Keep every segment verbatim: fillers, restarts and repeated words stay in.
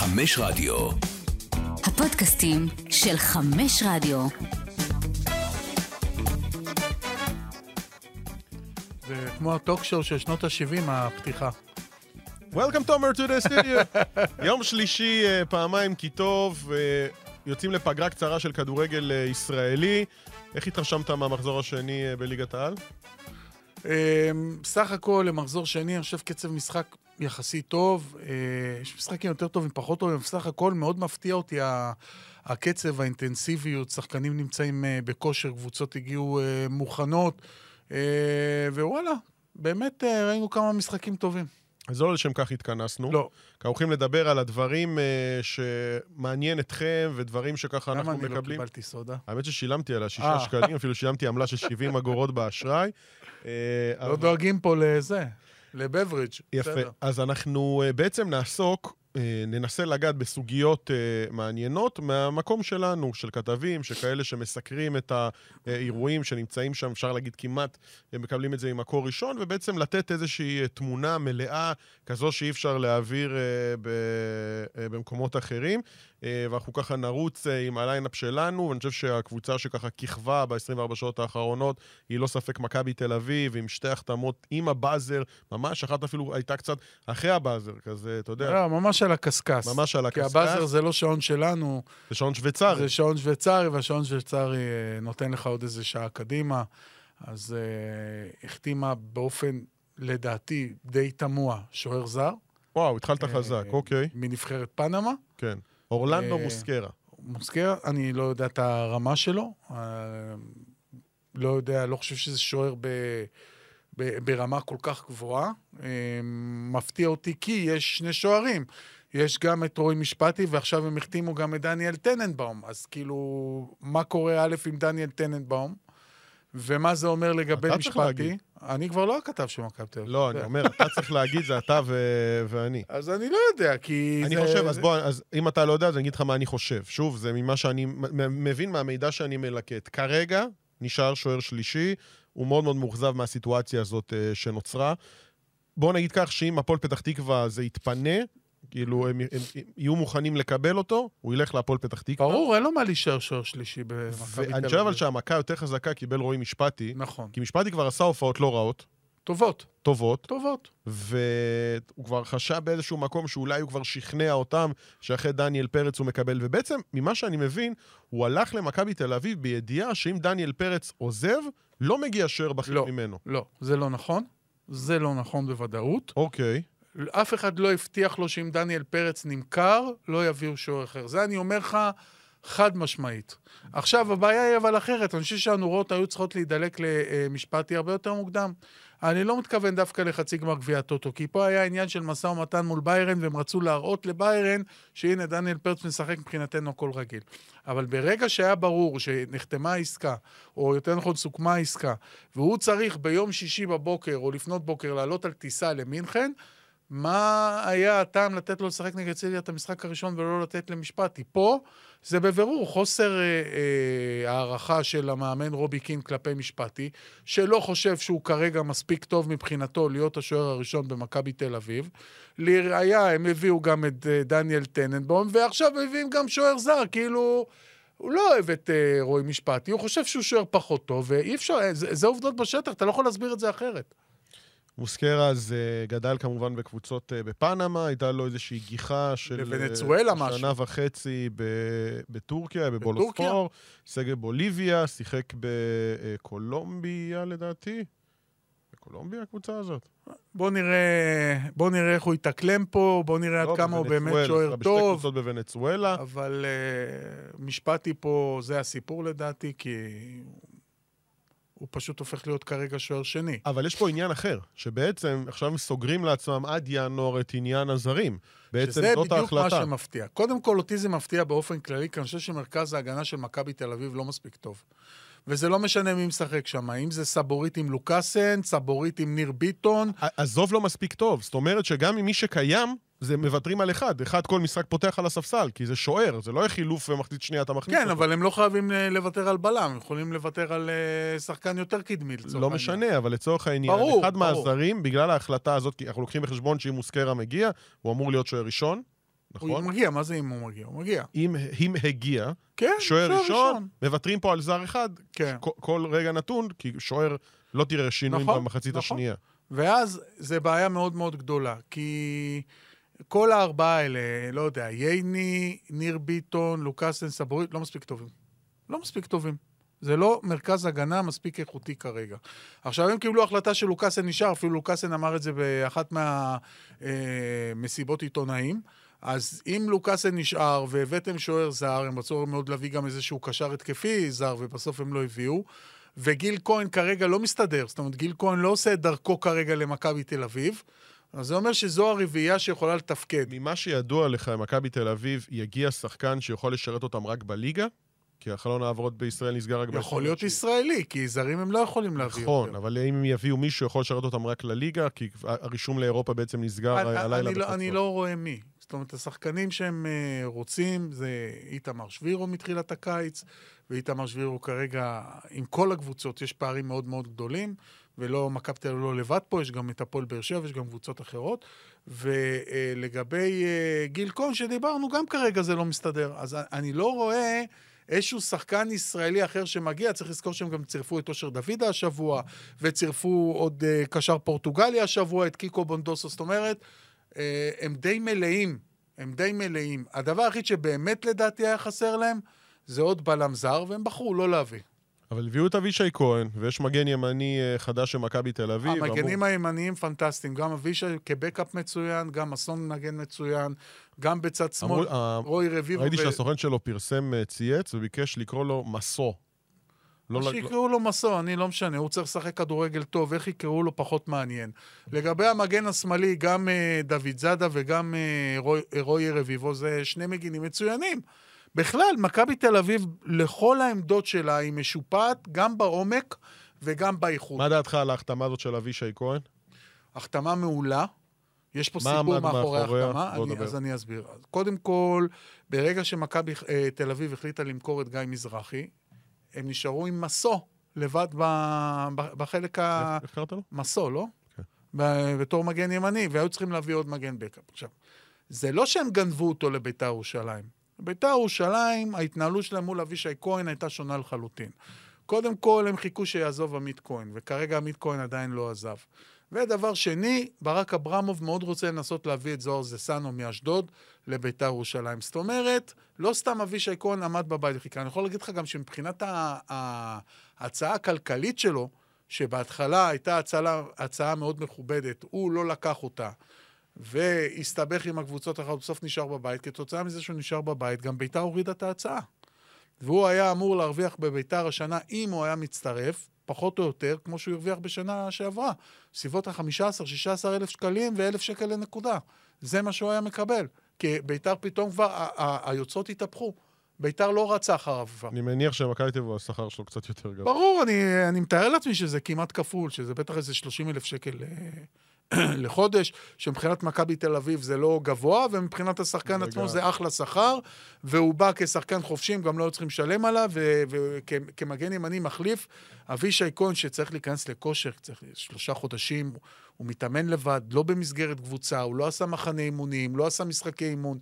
חמש רדיו. הפודקאסטים של חמש רדיו. זה כמו הטוקשור של שנות ה-שבעים, הפתיחה. Welcome, Tomer, to the studio. יום שלישי, פעמיים כי טוב, יוצאים לפגרה קצרה של כדורגל ישראלי. איך התרשמת מהמחזור השני בליגת העל? סך הכל למחזור שני, אני חושב קצב משחק יחסית טוב, יש משחקים יותר טובים, פחות טובים, בסך הכל מאוד מפתיע אותי הקצב, האינטנסיביות, שחקנים נמצאים בכושר, קבוצות הגיעו מוכנות, ווואלה, באמת ראינו כמה משחקים טובים. אז לא לשם כך התכנסנו. לא. כי הולכים לדבר על הדברים שמעניין אתכם, ודברים שככה אנחנו מקבלים. למה אני לא קיבלתי סודה? האמת ששילמתי על השישה שקלים, אפילו שילמתי עמלה של שבעים אגורות באשראי. לא דואגים פה לזה. לבבריג'. יפה. בסדר. אז אנחנו uh, בעצם נעסוק, uh, ננסה לגעת בסוגיות uh, מעניינות מהמקום שלנו, של כתבים, שכאלה שמסקרים את האירועים שנמצאים שם, אפשר להגיד כמעט, הם מקבלים את זה עם מקור ראשון, ובעצם לתת איזושהי תמונה מלאה, כזו שאי אפשר להעביר uh, ב- uh, במקומות אחרים, uh, ואנחנו ככה נרוץ uh, עם הליינאפ שלנו, ואני חושב שהקבוצה שככה כיכבה ב-עשרים וארבע שעות האחרונות, היא לא ספק מכבי תל אביב, עם שתי החתמות, עם הבאזר, ממש, אחת אפילו הייתה קצת אחרי הבאזר, כזה, אתה יודע. לא, ממש על הקסקס. ממש על הקסקס. כי הבאזר זה לא שעון שלנו. זה שעון שוויצרי. זה שעון שוויצרי, והשעון שוויצרי נותן לך עוד איזה שעה קדימה. אז אה, החתימה באופן, לדעתי, די תמוה, שוער זר. וואו, התחלת אה, חזק, אוקיי. מנבחרת פנמה. כן. אורלנדו אה, מוסקרה. מוסקרה, אני לא יודע את הרמה שלו. אה, לא יודע, לא חושב שזה שוער ב... ברמה כל כך גבוהה, מפתיע אותי כי יש שני שוערים, יש גם את רוי משפטי, ועכשיו הם החתימו גם את דניאל טננבאום, אז כאילו, מה קורה א' עם דניאל טננבאום, ומה זה אומר לגבי משפטי? אני כבר לא הכתב של מכבי תל אביב. לא, אני אומר, אתה צריך להגיד, זה אתה ואני. אז אני לא יודע, כי... אני חושב, אז בוא, אם אתה לא יודע, אז אני אגיד לך מה אני חושב. שוב, זה ממה שאני מבין מהמידע שאני מלקט. כרגע נשאר שוער שלישי, הוא מאוד מאוד מוחזב מהסיטואציה הזאת uh, שנוצרה. בואו נגיד כך שאם הפועל פתח תקווה זה יתפנה, כאילו הם, הם, הם יהיו מוכנים לקבל אותו, הוא ילך להפועל פתח תקווה. ברור, אין לו מה להישאר שוער שלישי במכבי תל אביב. אני חושב אבל שהמכה יותר חזקה קיבל רועי משפטי. נכון. כי משפטי כבר עשה הופעות לא רעות. טובות. טובות. טובות. והוא כבר חשב באיזשהו מקום שאולי הוא כבר שכנע אותם שאחרי דניאל פרץ הוא מקבל. ובעצם, ממה שאני מבין, הוא הלך למכבי תל אביב בידיעה שאם דניאל פרץ עוזב, לא מגיע שוער בכיר לא, ממנו. לא, זה לא נכון. זה לא נכון בוודאות. אוקיי. אף אחד לא הבטיח לו שאם דניאל פרץ נמכר, לא יביאו שוער אחר. זה אני אומר לך חד משמעית. עכשיו, הבעיה היא אבל אחרת. אני חושב שהנורות היו צריכות להידלק למשפטי הרבה יותר מוקדם. אני לא מתכוון דווקא לחצי גמר גביע טוטו, כי פה היה עניין של מסע ומתן מול ביירן, והם רצו להראות לביירן, שהנה דניאל פרץ משחק מבחינתנו כל רגיל. אבל ברגע שהיה ברור שנחתמה העסקה, או יותר נכון סוכמה העסקה, והוא צריך ביום שישי בבוקר, או לפנות בוקר, לעלות על טיסה למינכן, מה היה הטעם לתת לו לשחק נגד ציליה את המשחק הראשון, ולא לתת למשפטי? פה זה בבירור חוסר הערכה אה, אה, של המאמן רובי קין כלפי משפטי, שלא חושב שהוא כרגע מספיק טוב מבחינתו להיות השוער הראשון במכבי תל אביב. לראיה, הם הביאו גם את אה, דניאל טננבאום, ועכשיו מביאים גם שוער זר, כאילו... הוא לא אוהב את אה, רועי משפטי, הוא חושב שהוא שוער פחות טוב, ואי אפשר, זה, זה עובדות בשטח, אתה לא יכול להסביר את זה אחרת. מוסקרה אז גדל כמובן בקבוצות בפנמה, הייתה לו איזושהי גיחה של שנה וחצי בטורקיה, בבולוספור, סגל בוליביה, שיחק בקולומביה לדעתי. בקולומביה הקבוצה הזאת. בוא נראה, בוא נראה איך הוא יתאקלם פה, בוא נראה עד כמה הוא באמת שוער טוב. בשתי קבוצות בוונצואלה. אבל משפטי פה, זה הסיפור לדעתי, כי... הוא פשוט הופך להיות כרגע שוער שני. אבל יש פה עניין אחר, שבעצם עכשיו סוגרים לעצמם עד ינואר את עניין הזרים. בעצם זאת ההחלטה. שזה בדיוק מה שמפתיע. קודם כל, אותי זה מפתיע באופן כללי, כי אני חושב שמרכז ההגנה של מכבי תל אביב לא מספיק טוב. וזה לא משנה מי משחק שם, אם זה סבורית עם לוקאסן, סבורית עם ניר ביטון. עזוב לא מספיק טוב, זאת אומרת שגם עם מי שקיים, זה מוותרים על אחד, אחד כל משחק פותח על הספסל, כי זה שוער, זה לא חילוף ומחליט שנייה, אתה מחליט. כן, אותו. אבל הם לא חייבים לוותר על בלם, יכולים לוותר על שחקן יותר קדמי. לא משנה, העניין. אבל לצורך העניין, ברור, אחד ברור. מהזרים, בגלל ההחלטה הזאת, כי אנחנו לוקחים בחשבון שאם מוסקרה מגיע, הוא אמור להיות שוער ראשון, נכון? הוא מגיע, מה זה אם הוא מגיע? הוא מגיע. אם, אם הגיע, כן, שוער ראשון, מבטרים פה על זר אחד, כן. כל, כל רגע נתון, כי שוער לא תראה שינויים נכון, במחצית נכון. השנייה. ואז זה בעיה מאוד מאוד גדולה, כי כל הארבעה האלה, לא יודע, ייני, ניר ביטון, לוקאסן, סבורית, לא מספיק טובים. לא מספיק טובים. זה לא מרכז הגנה מספיק איכותי כרגע. עכשיו, הם קיבלו החלטה שלוקאסן נשאר, אפילו לוקאסן אמר את זה באחת מהמסיבות אה, עיתונאים, אז אם לוקאסן נשאר והבאתם שוער זר, הם רצו מאוד להביא גם איזשהו קשר התקפי זר, ובסוף הם לא הביאו, וגיל כהן כרגע לא מסתדר, זאת אומרת, גיל כהן לא עושה את דרכו כרגע למכבי תל אביב, אז זה אומר שזו הרביעייה שיכולה לתפקד. ממה שידוע לך, מכבי תל אביב יגיע שחקן שיכול לשרת אותם רק בליגה, כי החלון העברות בישראל נסגר רק... יכול להיות ישראלי, כי זרים הם לא יכולים להביא. נכון, אבל אם הם יביאו מישהו, יכול לשרת אותם רק לליגה, כי הרישום לאירופה בעצם נסגר הלילה בחצות. אני לא רואה מי. זאת אומרת, השחקנים שהם רוצים, זה איתמר שבירו מתחילת הקיץ, ואיתמר שבירו כרגע, עם כל הקבוצות, יש פערים מאוד מאוד גדולים, ולא מכבי לא לבד פה, יש גם את הפועל באר שבע, יש גם קבוצות אחרות, ולגבי גיל כהן שדיברנו, גם כרגע זה לא מסתדר. אז אני לא רואה איזשהו שחקן ישראלי אחר שמגיע, צריך לזכור שהם גם צירפו את אושר דוידה השבוע, וצירפו עוד uh, קשר פורטוגלי השבוע, את קיקו בונדוסו, זאת אומרת, uh, הם די מלאים, הם די מלאים. הדבר הכי שבאמת לדעתי היה חסר להם, זה עוד בלם זר, והם בחרו לא להביא. אבל הביאו את אבישי כהן, ויש מגן ימני חדש שמכבי תל אביב. המגנים הימניים פנטסטיים, גם אבישי כבקאפ מצוין, גם אסון מגן מצוין, גם בצד שמאל, רוי רביבו. ראיתי שהסוכן שלו פרסם צייץ, וביקש לקרוא לו מסו. שיקראו לו מסו, אני לא משנה, הוא צריך לשחק כדורגל טוב, איך יקראו לו פחות מעניין. לגבי המגן השמאלי, גם דוד זאדה וגם רוי רביבו, זה שני מגנים מצוינים. בכלל, מכבי תל אביב, לכל העמדות שלה, היא משופעת גם בעומק וגם באיכות. מה דעתך על ההחתמה הזאת של אבישי כהן? החתמה מעולה. יש פה סיפור מאחורי ההחתמה, אז אני אסביר. קודם כל, ברגע שמכבי תל אביב החליטה למכור את גיא מזרחי, הם נשארו עם מסו לבד בחלק ה... איך קראת לו? מסו, לא? בתור מגן ימני, והיו צריכים להביא עוד מגן בקאפ. עכשיו, זה לא שהם גנבו אותו לביתר ירושלים. ביתר ירושלים, ההתנהלות שלהם מול אבישי כהן הייתה שונה לחלוטין. קודם כל, הם חיכו שיעזוב עמית כהן, וכרגע עמית כהן עדיין לא עזב. ודבר שני, ברק אברמוב מאוד רוצה לנסות להביא את זוהר זסנו מאשדוד לביתר ירושלים. זאת אומרת, לא סתם אבישי כהן עמד בבית וחיכה. אני יכול להגיד לך גם שמבחינת ההצעה הכלכלית שלו, שבהתחלה הייתה הצעה, הצעה מאוד מכובדת, הוא לא לקח אותה. והסתבך עם הקבוצות אחר, בסוף נשאר בבית, כתוצאה מזה שהוא נשאר בבית, גם ביתר הורידה את ההצעה. והוא היה אמור להרוויח בביתר השנה, אם הוא היה מצטרף, פחות או יותר, כמו שהוא הרוויח בשנה שעברה. סביבות ה-חמישה עשר שישה עשר אלף שקלים ו-אלף שקל לנקודה. זה מה שהוא היה מקבל. כי ביתר פתאום כבר, היוצרות התהפכו. ביתר לא רצה אחריו. אני מניח שמכבי תבוא, השכר שלו קצת יותר גבוה. ברור, אני, אני מתאר לעצמי שזה כמעט כפול, שזה בטח איזה שלושים אלף שקל לחודש, שמבחינת מכבי תל אביב זה לא גבוה, ומבחינת השחקן עצמו זה אחלה שכר, והוא בא כשחקן חופשים, גם לא צריכים לשלם עליו, וכמגן ימני מחליף, אבישי כהן שצריך להיכנס לכושר, צריך שלושה חודשים, הוא מתאמן לבד, לא במסגרת קבוצה, הוא לא עשה מחנה אימונים, לא עשה משחקי אימון,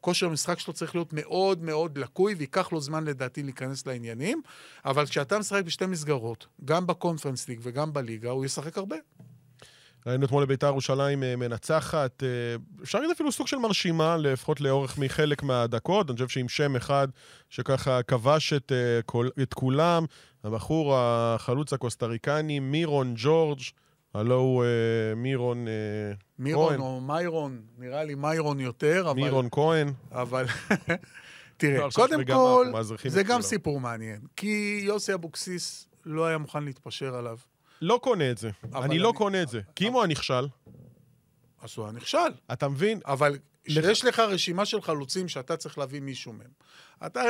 כושר המשחק שלו צריך להיות מאוד מאוד לקוי, ויקח לו זמן לדעתי להיכנס לעניינים, אבל כשאתה משחק בשתי מסגרות, גם בקונפרנס ליג וגם בליגה, הוא ישחק הרבה. ראינו אתמול לביתר ירושלים מנצחת, אפשר להגיד אפילו סוג של מרשימה, לפחות לאורך מחלק מהדקות, אני חושב שעם שם אחד שככה כבש את, את כולם, הבחור החלוץ הקוסטריקני, מירון ג'ורג', הלא הוא מירון... מירון כהן. או מיירון, נראה לי מיירון יותר, אבל... מירון כהן. אבל... תראה, קודם כל, זה גם סיפור מעניין, כי יוסי אבוקסיס לא היה מוכן להתפשר עליו. לא קונה את זה. אני לא קונה את זה. כי אם הוא הנכשל... אז הוא הנכשל. אתה מבין? אבל יש לך רשימה של חלוצים שאתה צריך להביא מישהו מהם. אתה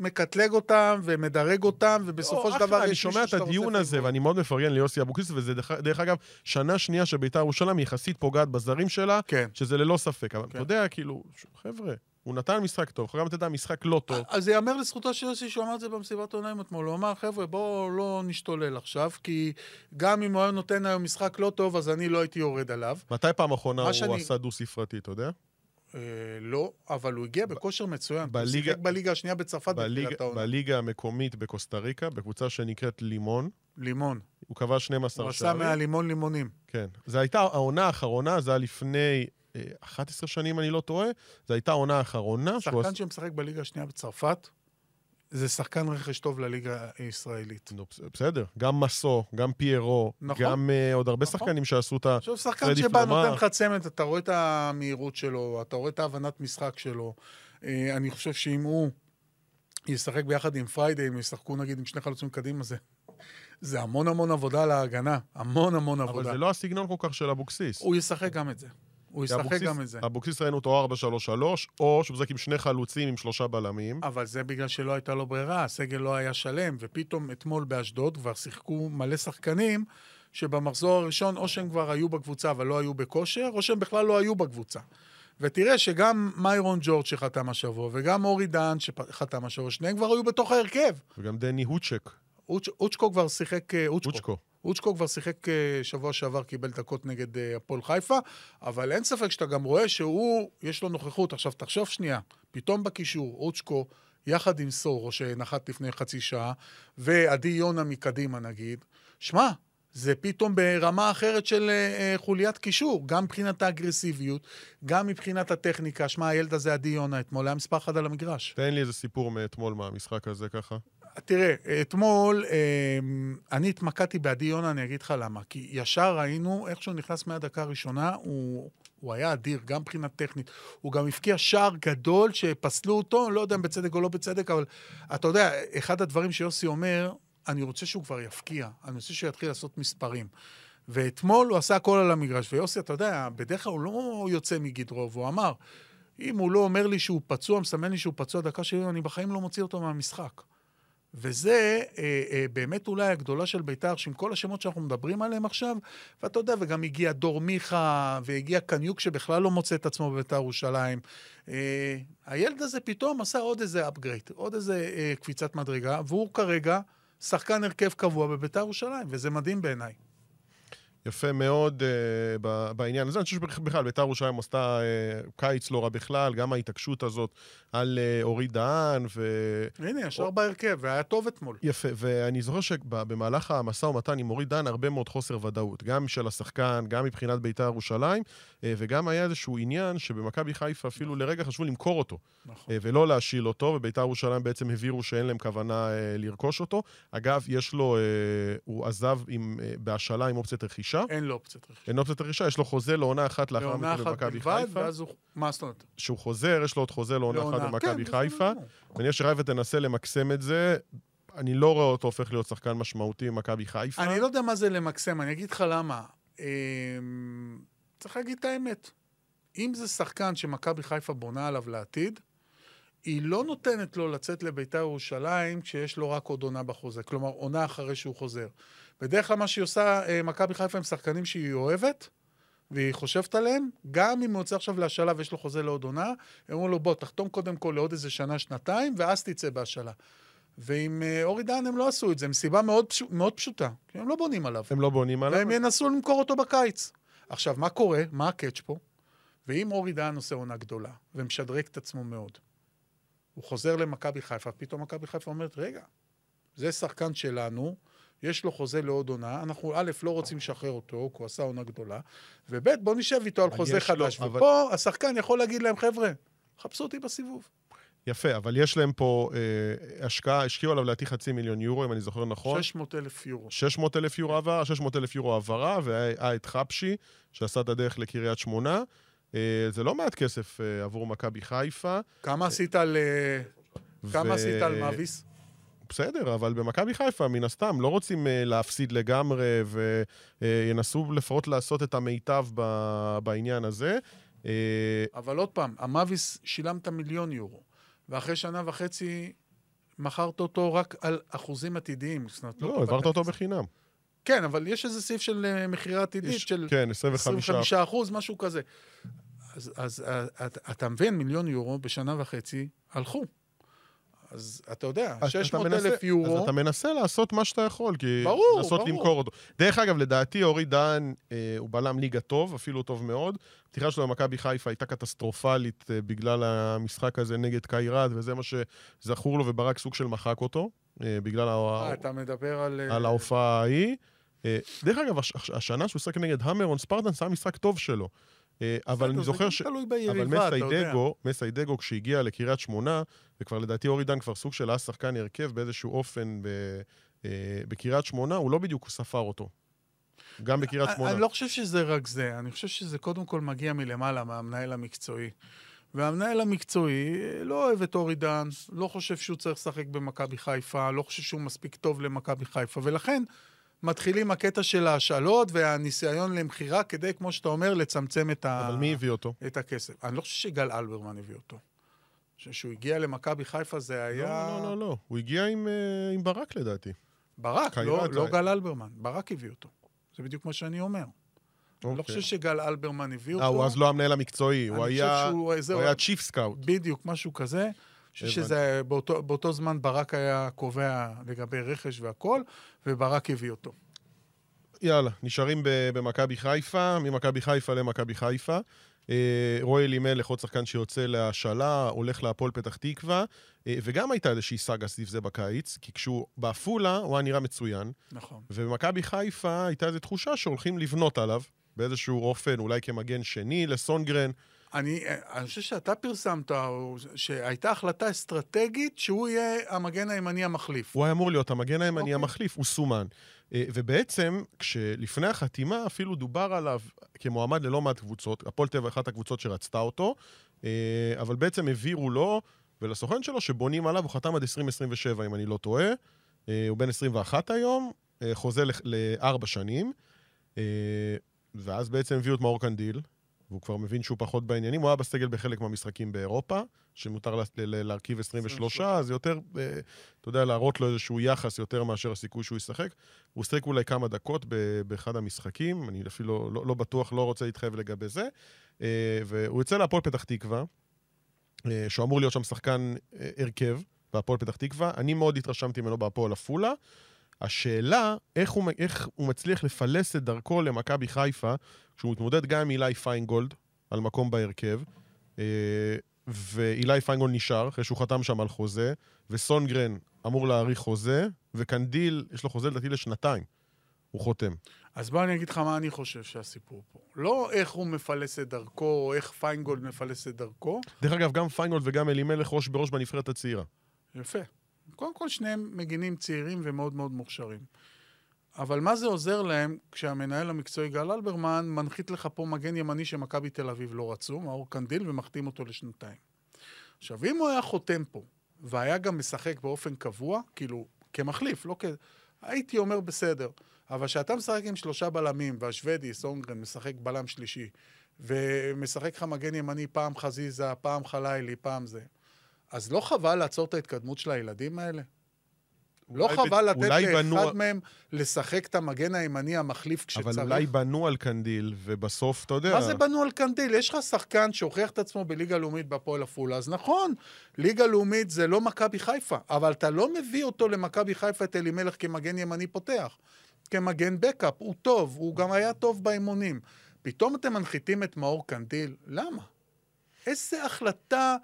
מקטלג אותם ומדרג אותם, ובסופו של דבר... אני שומע את הדיון הזה, ואני מאוד מפרגן ליוסי אבוקסיס, וזה דרך אגב שנה שנייה שביתר ירושלים יחסית פוגעת בזרים שלה, שזה ללא ספק. אבל אתה יודע, כאילו, חבר'ה, הוא נתן משחק טוב, הוא גם נתן משחק לא טוב. אז זה יאמר לזכותו של יוסי שהוא אמר את זה במסיבת עונאים אתמול, הוא אמר, חבר'ה, בואו לא נשתולל עכשיו, כי גם אם הוא היה נותן היום משחק לא טוב, אז אני לא הייתי יורד עליו. מתי פעם אחרונה הוא עשה דו ספרתי, אתה יודע? לא, אבל הוא הגיע בכושר מצוין. הוא שיחק בליגה השנייה בצרפת בתחילת העונה. בליגה המקומית בקוסטה ריקה, בקבוצה שנקראת לימון. לימון. הוא קבע שנים עשר שערים. הוא עשה מהלימון לימונים. כן. זו הייתה העונה האחרונה, זה היה לפני אחת עשרה שנים, אני לא טועה. זו הייתה העונה האחרונה. שחקן שמשחק בליגה השנייה בצרפת, זה שחקן רכש טוב לליגה הישראלית. בסדר, גם מסו, גם פיירו, גם עוד הרבה שחקנים שעשו את הפרדיפלומה. שחקן שבא נותן לך צמת, אתה רואה את המהירות שלו, אתה רואה את ההבנת משחק שלו. אני חושב שאם הוא ישחק ביחד עם פריידי, אם ישחקו נגיד עם שני חלוצים קדימה, זה המון המון עבודה להגנה, המון המון עבודה. אבל זה לא הסגנון כל כך של אבוקסיס. הוא ישחק גם את זה. הוא ישחק גם את זה. אבוקסיס ראינו אותו ארבע שלוש שלוש, או שבזק עם שני חלוצים, עם שלושה בלמים. אבל זה בגלל שלא הייתה לו ברירה, הסגל לא היה שלם, ופתאום אתמול באשדוד כבר שיחקו מלא שחקנים, שבמחזור הראשון או שהם כבר היו בקבוצה, אבל לא היו בכושר, או שהם בכלל לא היו בקבוצה. ותראה שגם מיירון ג'ורג' שחתם השבוע, וגם אורי דן שחתם השבוע, שניהם כבר היו בתוך ההרכב. וגם דני הוצ'ק. הוצ'קו כבר שיחק, הוצ'קו. אוצ'קו כבר שיחק שבוע שעבר, קיבל דקות נגד הפועל חיפה, אבל אין ספק שאתה גם רואה שהוא, יש לו נוכחות. עכשיו תחשוב שנייה, פתאום בקישור, אוצ'קו, יחד עם סורו, שנחת לפני חצי שעה, ועדי יונה מקדימה נגיד, שמה, זה פתאום ברמה אחרת של חוליית קישור, גם מבחינת האגרסיביות, גם מבחינת הטכניקה, שמה, הילד הזה עדי יונה, אתמול היה מספר אחד על המגרש. תן לי איזה סיפור מאתמול מהמשחק הזה ככה. תראה, אתמול אני התמקדתי בעדי יונה, אני אגיד לך למה, כי ישר ראינו איך שהוא נכנס מהדקה הראשונה, הוא, הוא היה אדיר, גם מבחינת טכנית, הוא גם הפקיע שער גדול שפסלו אותו, לא יודע אם בצדק או לא בצדק, אבל אתה יודע, אחד הדברים שיוסי אומר, אני רוצה שהוא כבר יפקיע, אני רוצה שהוא יתחיל לעשות מספרים. ואתמול הוא עשה הכל על המגרש, ויוסי, אתה יודע, בדרך כלל הוא לא יוצא מגדרו, והוא אמר, אם הוא לא אומר לי שהוא פצוע, מסמן לי שהוא פצוע דקה שלי, אני בחיים לא מוציא אותו מהמשחק. וזה אה, אה, באמת אולי הגדולה של בית"ר, שעם כל השמות שאנחנו מדברים עליהם עכשיו, ואתה יודע, וגם הגיע דור מיכה, והגיע קניוק שבכלל לא מוצא את עצמו בבית"ר ירושלים. אה, הילד הזה פתאום עשה עוד איזה upgrade, עוד איזה אה, קפיצת מדרגה, והוא כרגע שחקן הרכב קבוע בבית"ר ירושלים, וזה מדהים בעיניי. יפה מאוד uh, בעניין הזה. אני חושב שבכלל, בית"ר ירושלים עשתה uh, קיץ לא רע בכלל, גם ההתעקשות הזאת על uh, אורי דהן. ו... הנה, ישר או... בהרכב, והיה טוב אתמול. יפה, ואני זוכר שבמהלך המשא ומתן עם אורי דהן הרבה מאוד חוסר ודאות, גם של השחקן, גם מבחינת בית"ר ירושלים, uh, וגם היה איזשהו עניין שבמכבי חיפה אפילו נכון. לרגע חשבו למכור אותו, נכון. uh, ולא להשיל אותו, ובית"ר ירושלים בעצם הבירו שאין להם כוונה uh, לרכוש אותו. אגב, יש לו, uh, הוא עזב עם, uh, בהשאלה עם אופציית רכישה, אין לו אופציית רכישה. אין לו אופציית רכישה, יש לו חוזה לעונה אחת לאחר מכן במכבי חיפה. ואז הוא... מה זאת אומרת? שהוא חוזר, יש לו עוד חוזה לעונה אחת במכבי חיפה. ואני חושב שרייבה תנסה למקסם את זה. אני לא רואה אותו הופך להיות שחקן משמעותי במכבי חיפה. אני לא יודע מה זה למקסם, אני אגיד לך למה. צריך להגיד את האמת. אם זה שחקן שמכבי חיפה בונה עליו לעתיד, היא לא נותנת לו לצאת לבית"ר ירושלים כשיש לו רק עוד עונה בחוזה. כלומר, עונה אחרי שהוא חוזר. בדרך כלל מה שהיא עושה, מכבי חיפה הם שחקנים שהיא אוהבת, והיא חושבת עליהם, גם אם הוא יוצא עכשיו להשאלה ויש לו חוזה לעוד עונה, הם אומרים לו, בוא, תחתום קודם כל לעוד איזה שנה, שנתיים, ואז תצא בהשאלה. ועם אורי דהן הם לא עשו את זה, מסיבה מאוד, מאוד פשוטה, כי הם לא בונים עליו. הם לא בונים עליו. והם ינסו למכור אותו בקיץ. עכשיו, מה קורה? מה הקאץ' פה? ואם אורי דהן עושה עונה גדולה, ומשדרק את עצמו מאוד, הוא חוזר למכבי חיפה, פתאום מכבי חיפה אומרת, רגע, זה שחקן שלנו, יש לו חוזה לעוד עונה, אנחנו א', לא רוצים לשחרר אותו, כי הוא עשה עונה גדולה, וב', בוא נשב איתו על חוזה חדש, לו, ופה אבל... השחקן יכול להגיד להם, חבר'ה, חפשו אותי בסיבוב. יפה, אבל יש להם פה אה, השקעה, השקיעו עליו להתי חצי מיליון יורו, אם אני זוכר נכון. שש מאות אלף יורו. שש מאות אלף יורו עברה, שש מאות אלף יורו עברה, והיה את חפשי, שעשה את הדרך לקריית שמונה, אה, זה לא מעט כסף אה, עבור מכבי חיפה. כמה אה... עשית על... ו... כמה עשית על מאביס? בסדר, אבל במכבי חיפה, מן הסתם, לא רוצים להפסיד לגמרי וינסו לפחות לעשות את המיטב בעניין הזה. אבל עוד פעם, המאביס שילמת מיליון יורו, ואחרי שנה וחצי מכרת אותו רק על אחוזים עתידיים. לא, עברת אותו בחינם. כן, אבל יש איזה סעיף של מחירה עתידית של עשרים וחמישה אחוז, משהו כזה. אז אתה מבין, מיליון יורו בשנה וחצי הלכו. אז אתה יודע, שש מאות אלף יורו... אז אתה מנסה לעשות מה שאתה יכול, כי לנסות למכור אותו. דרך אגב, לדעתי, אורי דהן הוא בלם ליגה טוב, אפילו טוב מאוד. הפתיחה שלו במכבי חיפה הייתה קטסטרופלית בגלל המשחק הזה נגד קיירת, וזה מה שזכור לו, וברק סוג של מחק אותו, בגלל ההופעה ההיא. דרך אגב, השנה שהוא שחק נגד המרון, ספרטן שם משחק טוב שלו. אבל אני זוכר ש... אבל מסיידגו, כשהגיע לקריית שמונה, וכבר לדעתי אורי דן כבר סוג של היה שחקן הרכב באיזשהו אופן בקריית שמונה, הוא לא בדיוק ספר אותו. גם בקריית שמונה. אני לא חושב שזה רק זה, אני חושב שזה קודם כל מגיע מלמעלה, מהמנהל המקצועי. והמנהל המקצועי לא אוהב את אורי דן, לא חושב שהוא צריך לשחק במכבי חיפה, לא חושב שהוא מספיק טוב למכבי חיפה, ולכן... מתחילים הקטע של ההשאלות והניסיון למחירה, כדי, כמו שאתה אומר, לצמצם את ה... אבל מי הביא אותו? את הכסף. אני לא חושב שגל אלברמן הביא אותו. כשהוא הגיע למכבי חיפה זה היה... לא, לא, לא, לא. הוא הגיע עם, עם ברק, לדעתי. ברק, לא, לא גל אלברמן. ברק הביא אותו. זה בדיוק מה שאני אומר. Okay. אני לא חושב שגל אלברמן הביא אותו. הוא אז לא המנהל המקצועי, הוא היה... שהוא... הוא היה צ'יף סקאוט. בדיוק, משהו כזה. שזה באותו, באותו זמן ברק היה קובע לגבי רכש והכל, וברק הביא אותו. יאללה, נשארים במכבי חיפה, ממכבי חיפה למכבי חיפה. רועי אלימלך, עוד שחקן שיוצא להשאלה, הולך להפועל פתח תקווה, וגם הייתה איזושהי סאגה סביב זה בקיץ, כי כשהוא בעפולה הוא היה נראה מצוין. נכון. ובמכבי חיפה הייתה איזו תחושה שהולכים לבנות עליו, באיזשהו אופן, אולי כמגן שני לסונגרן, אני, אני חושב שאתה פרסמת, שהייתה החלטה אסטרטגית שהוא יהיה המגן הימני המחליף. הוא היה אמור להיות המגן הימני המחליף, הוא סומן. ובעצם, כשלפני החתימה אפילו דובר עליו כמועמד ללא מעט קבוצות, הפועל טבע אחת הקבוצות שרצתה אותו, אבל בעצם הביאו לו ולסוכן שלו שבונים עליו, הוא חתם עד עשרים עשרים ושבע, אם אני לא טועה, הוא בן עשרים ואחת היום, חוזה לארבע שנים, ואז בעצם הביאו את מאור קנדיל, והוא כבר מבין שהוא פחות בעניינים, הוא היה בסגל בחלק מהמשחקים באירופה, שמותר להרכיב עשרים ושלוש, אז יותר, אתה יודע, להראות לו איזשהו יחס יותר מאשר הסיכוי שהוא ישחק. הוא שחק אולי כמה דקות באחד המשחקים, אני אפילו לא בטוח, לא רוצה להתחייב לגבי זה, והוא יצא להפועל פתח תקווה, שהוא אמור להיות שם שחקן הרכב, בהפועל פתח תקווה, אני מאוד התרשמתי ממנו בהפועל עפולה, השאלה, איך הוא, איך הוא מצליח לפלס את דרכו למכבי חיפה, כשהוא מתמודד גם עם אילי פיינגולד, על מקום בהרכב, ואילי פיינגולד נשאר, אחרי שהוא חתם שם על חוזה, וסונגרן אמור להאריך חוזה, וקנדיל, יש לו חוזה לדעתי לשנתיים, הוא חותם. אז בוא אני אגיד לך מה אני חושב שהסיפור פה. לא איך הוא מפלס את דרכו, או איך פיינגולד מפלס את דרכו. דרך אגב, גם פיינגולד וגם אלימלך ראש בראש בנבחרת הצעירה. יפה. קודם כל שניהם מגינים צעירים ומאוד מאוד מוכשרים. אבל מה זה עוזר להם כשהמנהל המקצועי גל אלברמן מנחית לך פה מגן ימני שמכבי תל אביב לא רצו, מאור קנדיל, ומחתים אותו לשנתיים. עכשיו, אם הוא היה חותם פה, והיה גם משחק באופן קבוע, כאילו, כמחליף, לא כ... הייתי אומר בסדר, אבל שאתה משחק עם שלושה בלמים, והשוודי, סונגרן, משחק בלם שלישי, ומשחק לך מגן ימני פעם חזיזה, פעם חלילי, פעם זה. אז לא חבל לעצור את ההתקדמות של הילדים האלה? לא חבל לתת לאחד מהם לשחק את המגן הימני המחליף כשצריך? אבל אולי בנו על קנדיל, ובסוף אתה יודע... מה זה בנו על קנדיל? יש לך שחקן שהוכיח את עצמו בליגה לאומית בפועל עפולה, אז נכון, ליגה לאומית זה לא מכבי חיפה, אבל אתה לא מביא אותו למכבי חיפה את אלימלך כמגן ימני פותח, כמגן בקאפ, הוא טוב, הוא גם היה טוב באימונים. פתאום אתם מנחיתים את מאור קנדיל, למה? איזה החלטה...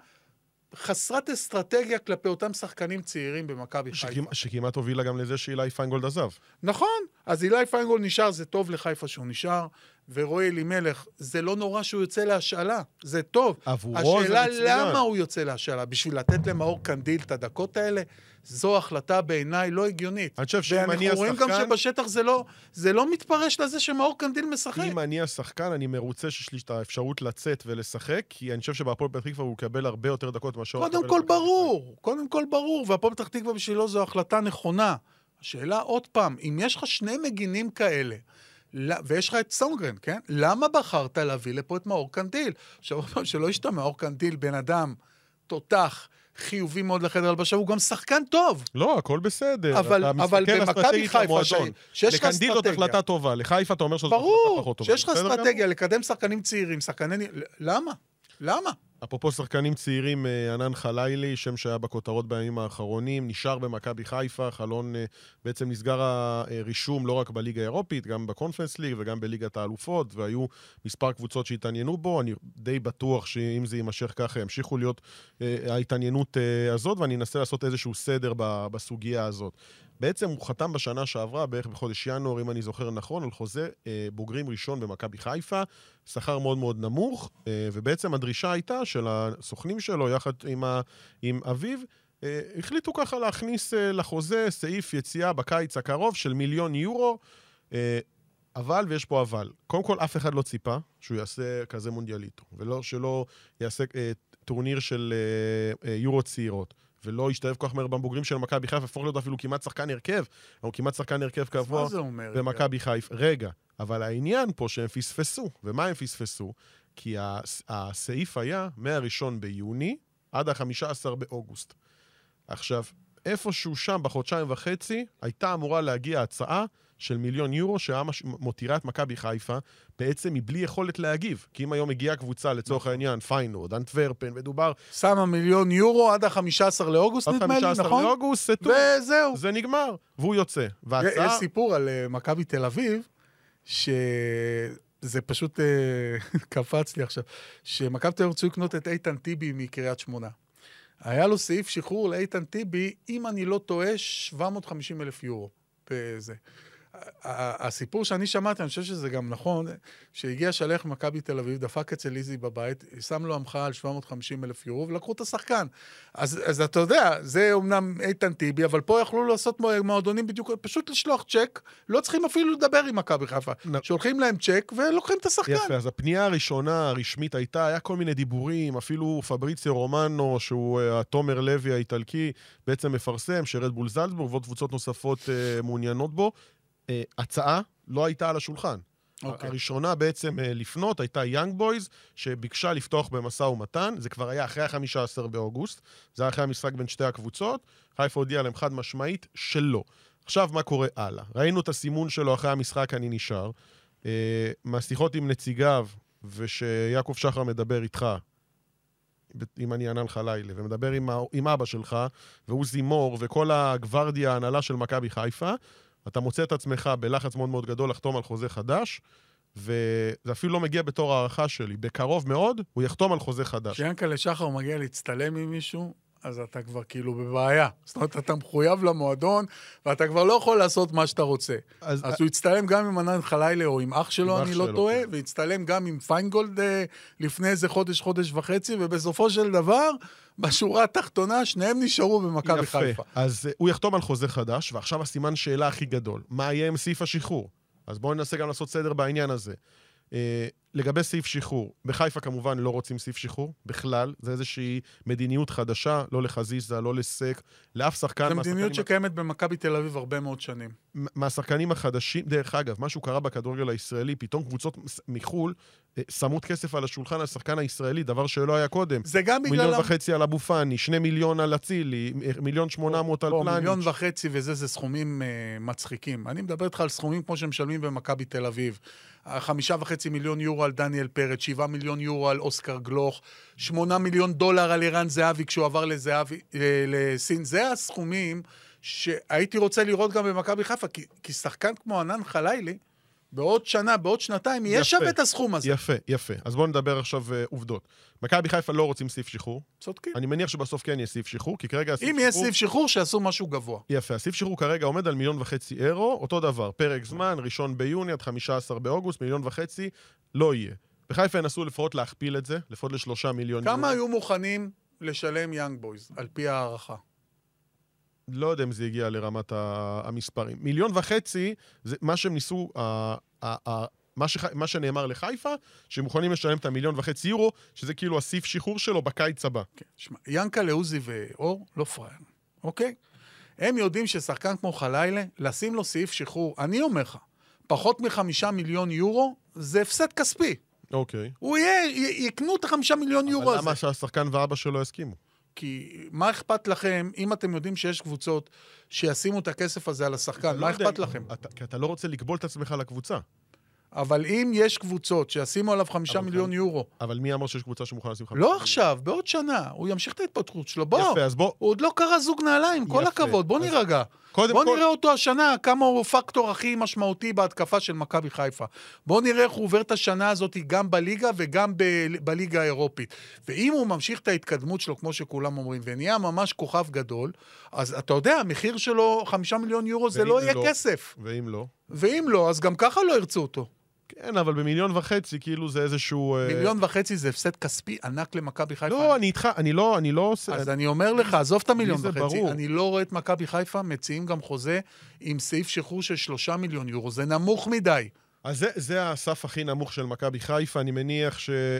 חסרת אסטרטגיה כלפי אותם שחקנים צעירים במכבי חיפה. שכמעט הובילה גם לזה שאילי פיינגולד עזב. נכון, אז אילי פיינגולד נשאר, זה טוב לחיפה שהוא נשאר, ורועי אלימלך, זה לא נורא שהוא יוצא להשאלה, זה טוב. השאלה למה הוא יוצא להשאלה, בשביל לתת למאור קנדיל את הדקות האלה, זו החלטה בעיניי לא הגיונית. ואנחנו רואים גם שבשטח זה לא מתפרש לזה שמאור קנדיל משחק. אם אני השחקן, אני מרוצה שיש לי את האפשרות לצאת ולשחק, כי אני חושב שבהפועל פתח תקווה הוא יקבל הרבה יותר דקות מאשר... קודם כל ברור, קודם כל ברור, והפועל פתח תקווה בשבילו זו החלטה נכונה. השאלה עוד פעם, אם יש לך שני מגינים כאלה, ויש לך את סונגרן, כן? למה בחרת להביא לפה את מאור קנדיל? עכשיו, שלא ישתה מאור קנדיל, בן אדם, תותח, חיובי מאוד לחדר הלבשה, הוא גם שחקן טוב. לא, הכל בסדר. אבל, אבל במכבי חיפה, לקנדיל זאת החלטה טובה, לחיפה אתה אומר שזאת החלטה פחות טובה. ברור, שיש לך אסטרטגיה לקדם שחקנים צעירים, שחקני... למה? למה? אפרופו שחקנים צעירים, ענן חלילי, שם שהיה בכותרות בימים האחרונים, נשאר במכבי חיפה, חלון בעצם נסגר הרישום לא רק בליגה האירופית, גם בקונפרנס ליג וגם בליגת האלופות, והיו מספר קבוצות שהתעניינו בו, אני די בטוח שאם זה יימשך ככה, ימשיכו להיות ההתעניינות הזאת, ואני אנסה לעשות איזשהו סדר בסוגיה הזאת. בעצם הוא חתם בשנה שעברה, בערך בחודש ינואר, אם אני זוכר נכון, על חוזה בוגרים ראשון במכבי חיפה, שכר מאוד מאוד נמוך, ובעצם הדרישה הייתה של הסוכנים שלו, יחד עם, ה... עם אביו, החליטו ככה להכניס לחוזה סעיף יציאה בקיץ הקרוב של מיליון יורו, אבל, ויש פה אבל, קודם כל אף אחד לא ציפה שהוא יעשה כזה מונדיאליטו, ולא שלא יעשה טורניר של יורו צעירות. ולא ישתאב כוח מהר בבוגרים של מכבי חיפה, הפוך להיות אפילו כמעט שחקן הרכב, או כמעט שחקן הרכב קבוע במכבי חיפה. רגע, אבל העניין פה שהם פספסו, ומה הם פספסו? כי הסעיף היה מהראשון ביוני עד ה-חמישה עשר באוגוסט. עכשיו, איפשהו שם בחודשיים וחצי, הייתה אמורה להגיע הצעה של מיליון יורו, שמותירה את מכבי חיפה, בעצם מבלי יכולת להגיב. כי אם היום הגיעה קבוצה לצורך העניין, פיינורד, אנטוורפן, ודובר... שמה מיליון יורו עד ה-חמישה עשר לאוגוסט, נדמה לי, נכון? עד ה-חמישה עשר לאוגוסט, וזהו. זה נגמר, והוא יוצא. יש סיפור על מכבי תל אביב, שזה פשוט קפץ לי עכשיו, שמכבי תל אביב רצו לקנות את איתן טיבי מקריית שמונה. היה לו סעיף שחרור לאיתן טיבי, אם אני לא טועה, שבע מאות וחמישים אלף יורו. וזה. הסיפור שאני שמעתי, אני חושב שזה גם נכון, שהגיע שלח מכבי תל אביב, דפק אצל איזי בבית, שם לו המחאה על שבע מאות וחמישים אלף יורו, ולקחו את השחקן. אז, אז אתה יודע, זה אומנם איתן טיבי, אבל פה יכלו לעשות מועדונים בדיוק, פשוט לשלוח צ'ק, לא צריכים אפילו לדבר עם מכבי חיפה, שולחים להם צ'ק ולוקחים את השחקן. יפה, אז הפנייה הראשונה, הרשמית הייתה, היה כל מיני דיבורים, אפילו פבריציו רומנו, שהוא התומר לוי האיטלקי, בעצם מפרסם, שרד בול זלצבורג, ועוד קבוצות נוספות מעוניינות בו. הצעה לא הייתה על השולחן. הראשונה בעצם לפנות הייתה יאנג בויז, שביקשה לפתוח במסע ומתן, זה כבר היה אחרי ה-חמישה עשר באוגוסט, זה היה אחרי המשחק בין שתי הקבוצות, חיפה הודיע להם חד משמעית שלא. עכשיו מה קורה הלאה? ראינו את הסימון שלו אחרי המשחק, אני נשאר, מהשיחות עם נציגיו, ושיעקב שחר מדבר איתך, אם אני ענה לך לילה, ומדבר עם אבא שלך, והוא זימור, וכל הגוורדיה ההנהלה של מכבי חיפה, אתה מוצא את עצמך בלחץ מאוד מאוד גדול לחתום על חוזה חדש, וזה אפילו לא מגיע בתור הערכה שלי. בקרוב מאוד, הוא יחתום על חוזה חדש. כשינקלה שחר מגיע להצטלם עם מישהו, אז אתה כבר כאילו בבעיה. זאת אומרת, אתה מחויב למועדון, ואתה כבר לא יכול לעשות מה שאתה רוצה. אז, אז הוא יצטלם גם עם ענן חלילה, או עם אח שלו, אני לא טועה, ויצטלם גם עם פיינגולד לפני איזה חודש, חודש וחצי, ובסופו של דבר... בשורה התחתונה, שניהם נשארו במכבי חיפה. אז הוא יחתום על חוזה חדש, ועכשיו הסימן שאלה הכי גדול. מה יהיה עם סעיף השחרור? אז בואו ננסה גם לעשות סדר בעניין הזה. לגבי סעיף שחרור, בחיפה כמובן לא רוצים סעיף שחרור, בכלל, זה איזושהי מדיניות חדשה, לא לחזיזה, לא לסק, לאף שחקן... זה מדיניות שקיימת במכבי תל אביב הרבה מאוד שנים. מהשחקנים החדשים, דרך אגב, משהו קרה בכדורגל הישראלי, פתאום קבוצות מחול, שמות כסף על השולחן על השחקן הישראלי, דבר שלא היה קודם. זה גם בגלל... מיליון וחצי על אבו פאני, שני מיליון על הצילי, מיליון שמונה מאות על פלניץ'. מיליון וחצי וזה, זה סכומים מצחיקים. אני מדבר איתך על סכומים כמו שמשלמים במכבי תל אביב. חמישה וחצי מיליון יורו על דניאל פרץ, שבעה מיליון יורו על אוסקר גלוך, שמונה מיליון דולר על אירן זהבי כשהוא עבר לזהבי, לסין. זה הסכומים שהייתי רוצה לראות גם במכבי חיפה, כי, כי שחקן כמו ענן חלילי, בעוד שנה, בעוד שנתיים, יהיה שווה את הסכום הזה. יפה, יפה. אז בואו נדבר עכשיו עובדות. מכבי חיפה לא רוצים סעיף שחרור. צודקים. אני מניח שבסוף כן יהיה סעיף שחרור, כי כרגע... אם יהיה סעיף שחרור, שיעשו משהו גבוה. יפה, הסעיף שחרור כרגע עומד על מיליון וחצי אירו, אותו דבר, פרק זמן, ראשון ביוני עד חמישה עשר באוגוסט, מיליון וחצי, לא יהיה. בחיפה ינסו לפחות להכפיל את זה, לפחות לשלושה מיליון אירו. כמה היו מוכנים לשלם יאנג בויז, על פי הערכה? לא יודע אם זה הגיע לרמת המספרים. מיליון וחצי, זה מה שהם ניסו, מה שנאמר לחיפה, שהם מוכנים לשלם את המיליון וחצי יורו, שזה כאילו הסיף שחרור שלו בקיץ הבא. שמע, ינקה לאוזי ואור לא פראייר, אוקיי? הם יודעים ששחקן כמו חלילה, לשים לו סעיף שחרור, אני אומר לך, פחות מחמישה מיליון יורו, זה הפסד כספי. אוקיי. הוא יהיה, יקנו את החמישה מיליון יורו הזה. אבל למה שהשחקן ואבא שלו הסכימו? כי מה אכפת לכם, אם אתם יודעים שיש קבוצות שישימו את הכסף הזה על השחקן, מה אכפת לכם? כי אתה לא רוצה לקבול את עצמך לקבוצה. אבל אם יש קבוצות שישימו עליו חמישה מיליון יורו... אבל מי אמר שיש קבוצה שמוכנה לשים חמישה מיליון? לא עכשיו, בעוד שנה. הוא ימשיך את ההתפתחות שלו. בוא, הוא עוד לא קרא זוג נעליים, כל הכבוד. בוא נרגע. בוא נראה אותו השנה, כמה הוא פקטור הכי משמעותי בהתקפה של מכבי חיפה. בוא נראה איך הוא עובר את השנה הזאת גם בליגה וגם בליגה האירופית. ואם הוא ממשיך את ההתקדמות שלו, כמו שכולם אומרים, ונהיה ממש כוכב גדול, אז אתה יודע, המחיר שלו חמישה מיליון יורו, זה לא יהיה כסף. ואם לא? ואם לא, אז גם ככה לא ירצו אותו. כן, אבל במיליון וחצי, כאילו זה איזשהו... מיליון וחצי זה הפסד כספי ענק למכבי חיפה. לא, אני איתך, אני לא, אני לא... אז אני אומר לך, עזוב את המיליון וחצי, אני לא רואה את מכבי חיפה, מציעים גם חוזה עם סעיף שחרור של שלושה מיליון יורו, זה נמוך מדי. אז זה, זה הסף הכי נמוך של מכבי חיפה, אני מניח שיהיה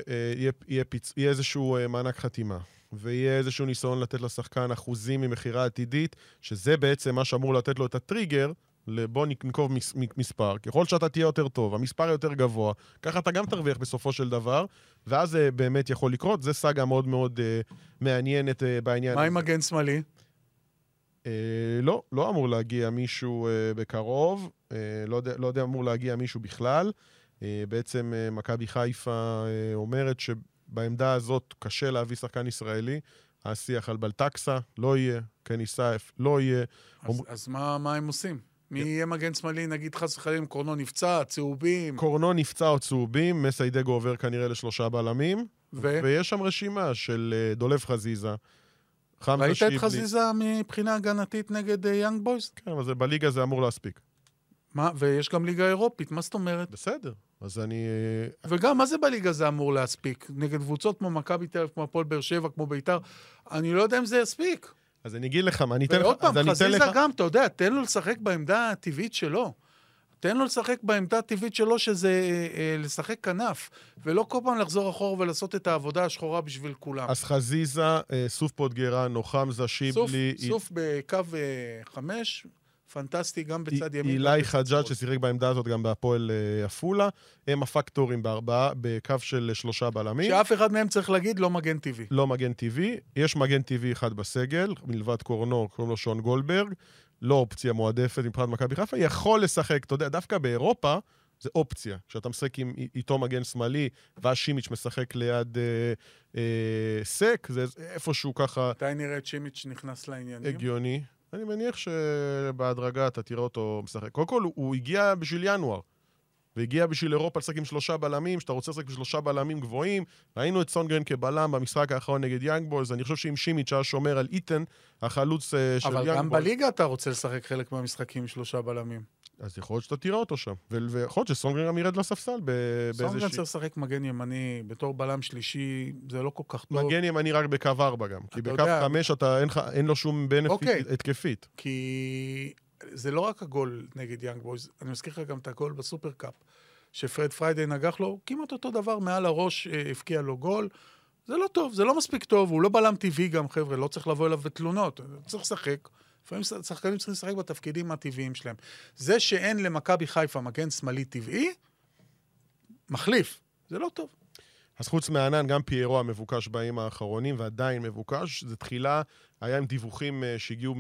יהיה פיצ... יהיה איזשהו מענק חתימה. ויהיה איזשהו ניסיון לתת לשחקן אחוזים ממחירה עתידית, שזה בעצם מה שאמור לתת לו את הטריגר, לבוא נקוב מספר, ככל שאתה תהיה יותר טוב, המספר יותר גבוה, ככה אתה גם תרוויח בסופו של דבר, ואז זה באמת יכול לקרות, זה סגה מאוד מאוד uh, מעניינת uh, בעניין. מה עם מגן שמאלי? Uh, לא, לא אמור להגיע מישהו uh, בקרוב, uh, לא, לא יודע אמור להגיע מישהו בכלל, uh, בעצם uh, מכבי חיפה uh, אומרת שבעמדה הזאת קשה להביא שחקן ישראלי, השיח על בלטקסה, לא יהיה, כניסייף, לא יהיה. אז, אומר... אז מה, מה הם עושים? מי יהיה מגן שמאלי, נגיד חס וחלילה, קורנו נפצע, צהובים. קורנו נפצע או צהובים, מסיידגו עובר כנראה לשלושה בלמים, ו... ויש שם רשימה של דולב חזיזה. ראית את חזיזה מבחינה הגנתית נגד יאנג uh, בויז? כן, אבל זה, בליגה זה אמור להספיק. מה? ויש גם ליגה אירופית, מה זאת אומרת? בסדר, אז אני... וגם, מה זה בליגה זה אמור להספיק? נגד קבוצות כמו מכבי תל אביב, כמו הפועל באר שבע, כמו בית"ר, אני לא יודע אם זה יספיק. אז אני אגיד לך מה, אני אתן לך... ועוד פעם, חזיזה גם, אתה יודע, תן לו לשחק בעמדה הטבעית שלו. תן לו לשחק בעמדה הטבעית שלו, שזה לשחק כנף, ולא כל פעם לחזור אחורה ולעשות את העבודה השחורה בשביל כולם. אז חזיזה, סוף פוטגרן, או חמזה שיבלי... סוף בקו חמש, פנטסטי גם בצד ימין. אילי חג'אד ששיחק בעמדה הזאת גם בהפועל אפולה, הם הפקטורים בארבעה, בקו של שלושה בלמים. שאף אחד מהם צריך להגיד לא מגן טבעי. לא מגן טבעי, יש מגן טבעי אחד בסגל, מלבד קורנו, קוראים לו שון גולדברג, לא אופציה מועדפת מבחינת מכבי חיפה, יכול לשחק, אתה יודע, דווקא באירופה, זה אופציה. כשאתה משחק עם איתו מגן שמאלי, והשימיץ' משחק ליד אה, אה, סק, זה איפשהו ככה... מתי נראה את שימיץ' נכנס לעניינים? הגיוני. אני מניח שבהדרגה אתה תראה אותו משחק. קודם כל, הוא הגיע בשביל ינואר, והגיע בשביל אירופה לשחק עם שלושה בלמים, שאתה רוצה לשחק עם שלושה בלמים גבוהים, ראינו את סונגרן כבלם במשחק האחרון נגד יאנג בויז, אני חושב שעם שימיץ' שהיה שומר על איתן, החלוץ של יאנג בויז. אבל גם בליגה אתה רוצה לשחק חלק מהמשחקים עם שלושה בלמים. אז יכול להיות שאתה תראה אותו שם, ויכול להיות שסונגרן גם ירד לספסל באיזושהי... סונגרן צריך לשחק מגן ימני בתור בלם שלישי, זה לא כל כך טוב. מגן ימני רק בקו ארבע גם, כי בקו חמש אין לו שום בנפיט התקפית. כי זה לא רק הגול נגד יאנג בויז, אני מזכיר לך גם את הגול בסופר קאפ, שפרד פריידי נגח לו, כמעט אותו דבר, מעל הראש הפקיע לו גול, זה לא טוב, זה לא מספיק טוב, הוא לא בלם טבעי גם, חבר'ה, לא צריך לבוא אליו בתלונות, צריך לשחק. לפעמים שחקנים צריכים לשחק בתפקידים הטבעיים שלהם. זה שאין למכבי חיפה מגן שמאלי טבעי, מחליף. זה לא טוב. אז חוץ מהענן, גם פיירו המבוקש בימים האחרונים, ועדיין מבוקש, זה תחילה, היה עם דיווחים שהגיעו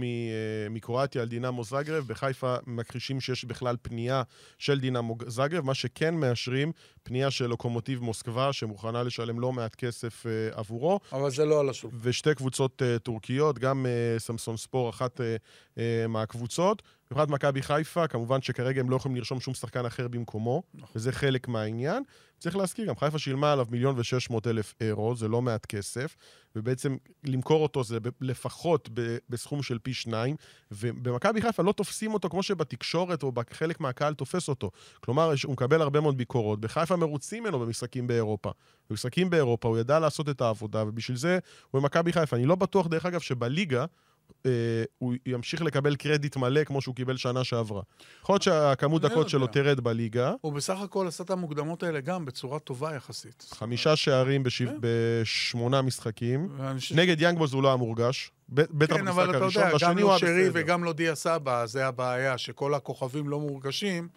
מקרואטיה על דינמו זאגרב, בחיפה מכחישים שיש בכלל פנייה של דינמו זאגרב, מה שכן מאשרים, פנייה של לוקומוטיב מוסקבה, שמוכנה לשלם לא מעט כסף עבורו. אבל זה לא על השוק. ושתי קבוצות טורקיות, גם סמסון ספור, אחת מהקבוצות. בפרט מכבי חיפה, כמובן שכרגע הם לא יכולים לרשום שום שחקן אחר במקומו, וזה חלק מהעניין. צריך להזכיר, גם חיפה שילמה עליו מיליון ושש מאות אלף אירו, זה לא מעט כסף, ובעצם למכור אותו זה לפחות בסכום של פי שניים, ובמכבי חיפה לא תופסים אותו כמו שבתקשורת או בחלק מהקהל תופס אותו. כלומר, הוא מקבל הרבה מאוד ביקורות. בחיפה מרוצים ממנו במשחקים באירופה. במשחקים באירופה הוא ידע לעשות את העבודה, ובשביל זה הוא במכבי חיפה. אני לא בטוח, דרך אגב, שבליגה הוא ימשיך לקבל קרדיט מלא כמו שהוא קיבל שנה שעברה. יכול להיות שהכמות דקות שלו תרד בליגה. הוא בסך הכל עשה את המוקדמות האלה גם בצורה טובה יחסית. חמישה שערים בשמונה משחקים. נגד יאנג בויז הוא לא המורגש. כן, אבל אתה יודע, גם לא שרי וגם לא דיה סבא, זה הבעיה, שכל הכוכבים לא מורגשים,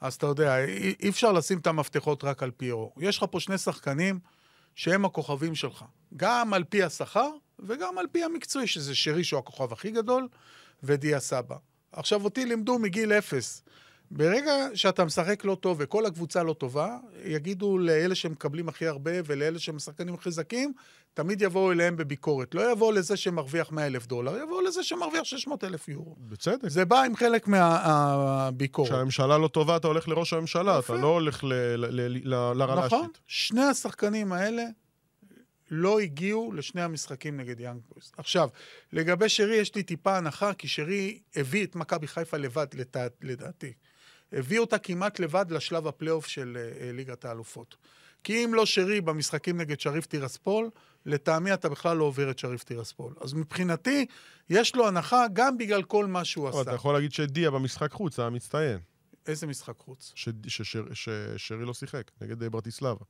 אז אתה יודע, אי אפשר לשים את המפתחות רק על פיירו. יש לך פה שני שחקנים שהם הכוכבים שלך. גם על פי השכר, וגם על פי המקצועי, שזה שרי שהוא הכוכב הכי גדול, ודיה סבא. עכשיו אותי לימדו מגיל אפס, ברגע שאתה משחק לא טוב וכל הקבוצה לא טובה, יגידו לאלה שמקבלים הכי הרבה ולאלה שמשחקנים חזקים, תמיד יבואו אליהם בביקורת. לא יבואו לזה שמרוויח מאה אלף דולר, יבואו לזה שמרוויח שש מאות אלף יורו. בצדק. זה בא עם חלק מהביקורת. כשהממשלה לא טובה, אתה הולך לראש הממשלה, אתה לא הולך לרלשת. נכון. שני השחקנים האלה לא הגיעו לשני המשחקים נגד יאנג בויז. עכשיו, לגבי שרי יש לי טיפה הנחה, כי שרי הביא את מכבי חיפה לבד, לתת, לדעתי. הביא אותה כמעט לבד לשלב הפלייאוף של uh, ליגת האלופות. כי אם לא שרי במשחקים נגד שריף טירספול, לטעמי אתה בכלל לא עובר את שריף טירספול. אז מבחינתי, יש לו הנחה גם בגלל כל מה שהוא עשה. אתה יכול להגיד שדיה במשחק חוץ, היה מצטיין. איזה משחק חוץ? ששרי לא שיחק, נגד ברטיסלבה.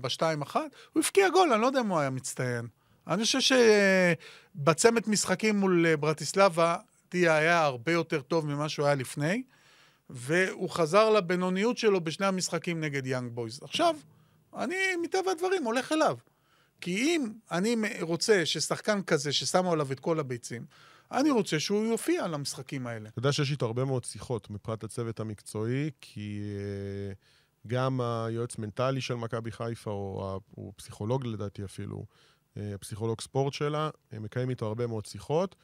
בשתיים אחת, הוא הפקיע גול, אני לא יודע אם הוא היה מצטיין. אני חושב שבצמת משחקים מול ברטיסלבה, דיה היה הרבה יותר טוב ממה שהוא היה לפני, והוא חזר לבינוניות שלו בשני המשחקים נגד יאנג בויז. עכשיו, אני מטבע הדברים הולך אליו. כי אם אני רוצה ששחקן כזה ששמו עליו את כל הביצים, אני רוצה שהוא יופיע על המשחקים האלה. אתה יודע שיש איתו הרבה מאוד שיחות מפרט הצוות המקצועי, כי גם היועץ מנטלי של מכבי חיפה, או הפסיכולוג לדעתי אפילו, הפסיכולוג ספורט שלה, מקיים איתו הרבה מאוד שיחות,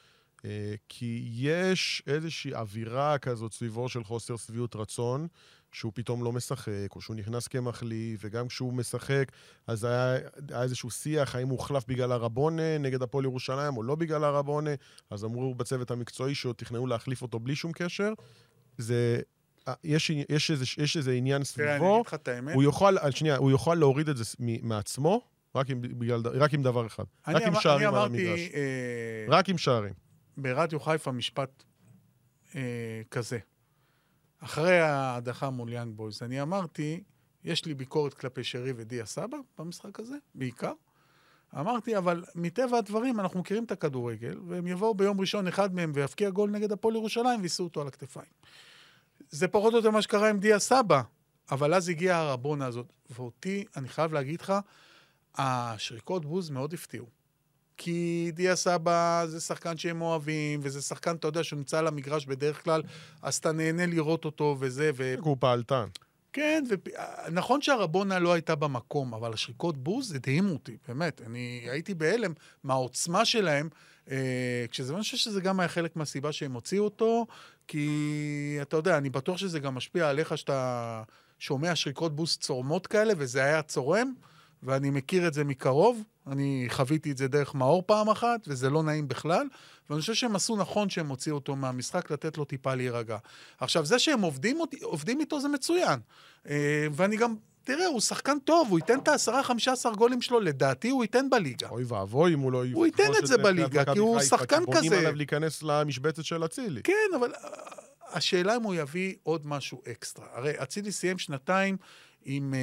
כי יש איזושהי אווירה כזאת סביבו של חוסר שביעות רצון, שהוא פתאום לא משחק, או שהוא נכנס כמחליף, וגם כשהוא משחק, אז היה, היה איזשהו שיח, האם הוא הוחלף בגלל הרבונה, נגד הפועל ירושלים, או לא בגלל הרבונה, אז אמרו בצוות המקצועי שתכננו להחליף אותו בלי שום קשר, זה יש, יש איזה, יש איזה עניין סביבו, הוא יוכל, שנייה, הוא יוכל להוריד את זה מעצמו, רק עם, בגלל, רק עם דבר אחד. רק עם שערים על המגרש. רק עם שערים. ברדיו חיפה משפט כזה. אחרי ההדחה מול יאנג בויז, אני אמרתי, יש לי ביקורת כלפי שרי ודיה סבא במשחק הזה, בעיקר. אמרתי, אבל מטבע הדברים, אנחנו מכירים את הכדורגל, והם יבואו ביום ראשון אחד מהם ויפקיע גול נגד הפועל ירושלים ויסעו אותו על הכתפיים. זה פחות או יותר מה שקרה עם דיה סבא, אבל אז הגיעה הרבונה הזאת, ואותי, אני חייב להגיד לך, השריקות בוז מאוד הפתיעו. כי דיה סבא זה שחקן שהם אוהבים, וזה שחקן, אתה יודע, שנמצא על המגרש בדרך כלל, אז אתה נהנה לראות אותו וזה, ו... הוא פעלתן. כן, ונכון שהרבונה לא הייתה במקום, אבל השריקות בוז הדהימו אותי, באמת. אני הייתי בהלם מהעוצמה שלהם, כשזה, אני חושב שזה גם היה חלק מהסיבה שהם הוציאו אותו, כי אתה יודע, אני בטוח שזה גם משפיע עליך שאתה שומע שריקות בוז צורמות כאלה, וזה היה צורם, ואני מכיר את זה מקרוב, אני חוויתי את זה דרך מאור פעם אחת, וזה לא נעים בכלל, ואני חושב שהם עשו נכון שהם הוציאו אותו מהמשחק, לתת לו טיפה להירגע. עכשיו, זה שהם עובדים, עובדים איתו זה מצוין, ואני גם... תראה, הוא שחקן טוב, הוא ייתן את ה-עשרה חמש עשרה גולים שלו, לדעתי הוא ייתן בליגה. אוי ואבוי אם הוא לא... הוא ייתן את זה בליגה, כי הוא שחקן כזה. בונים עליו להיכנס למשבצת של הצילי. כן, אבל השאלה אם הוא יביא עוד משהו אקסטרה. הרי הצילי סיים שנתיים עם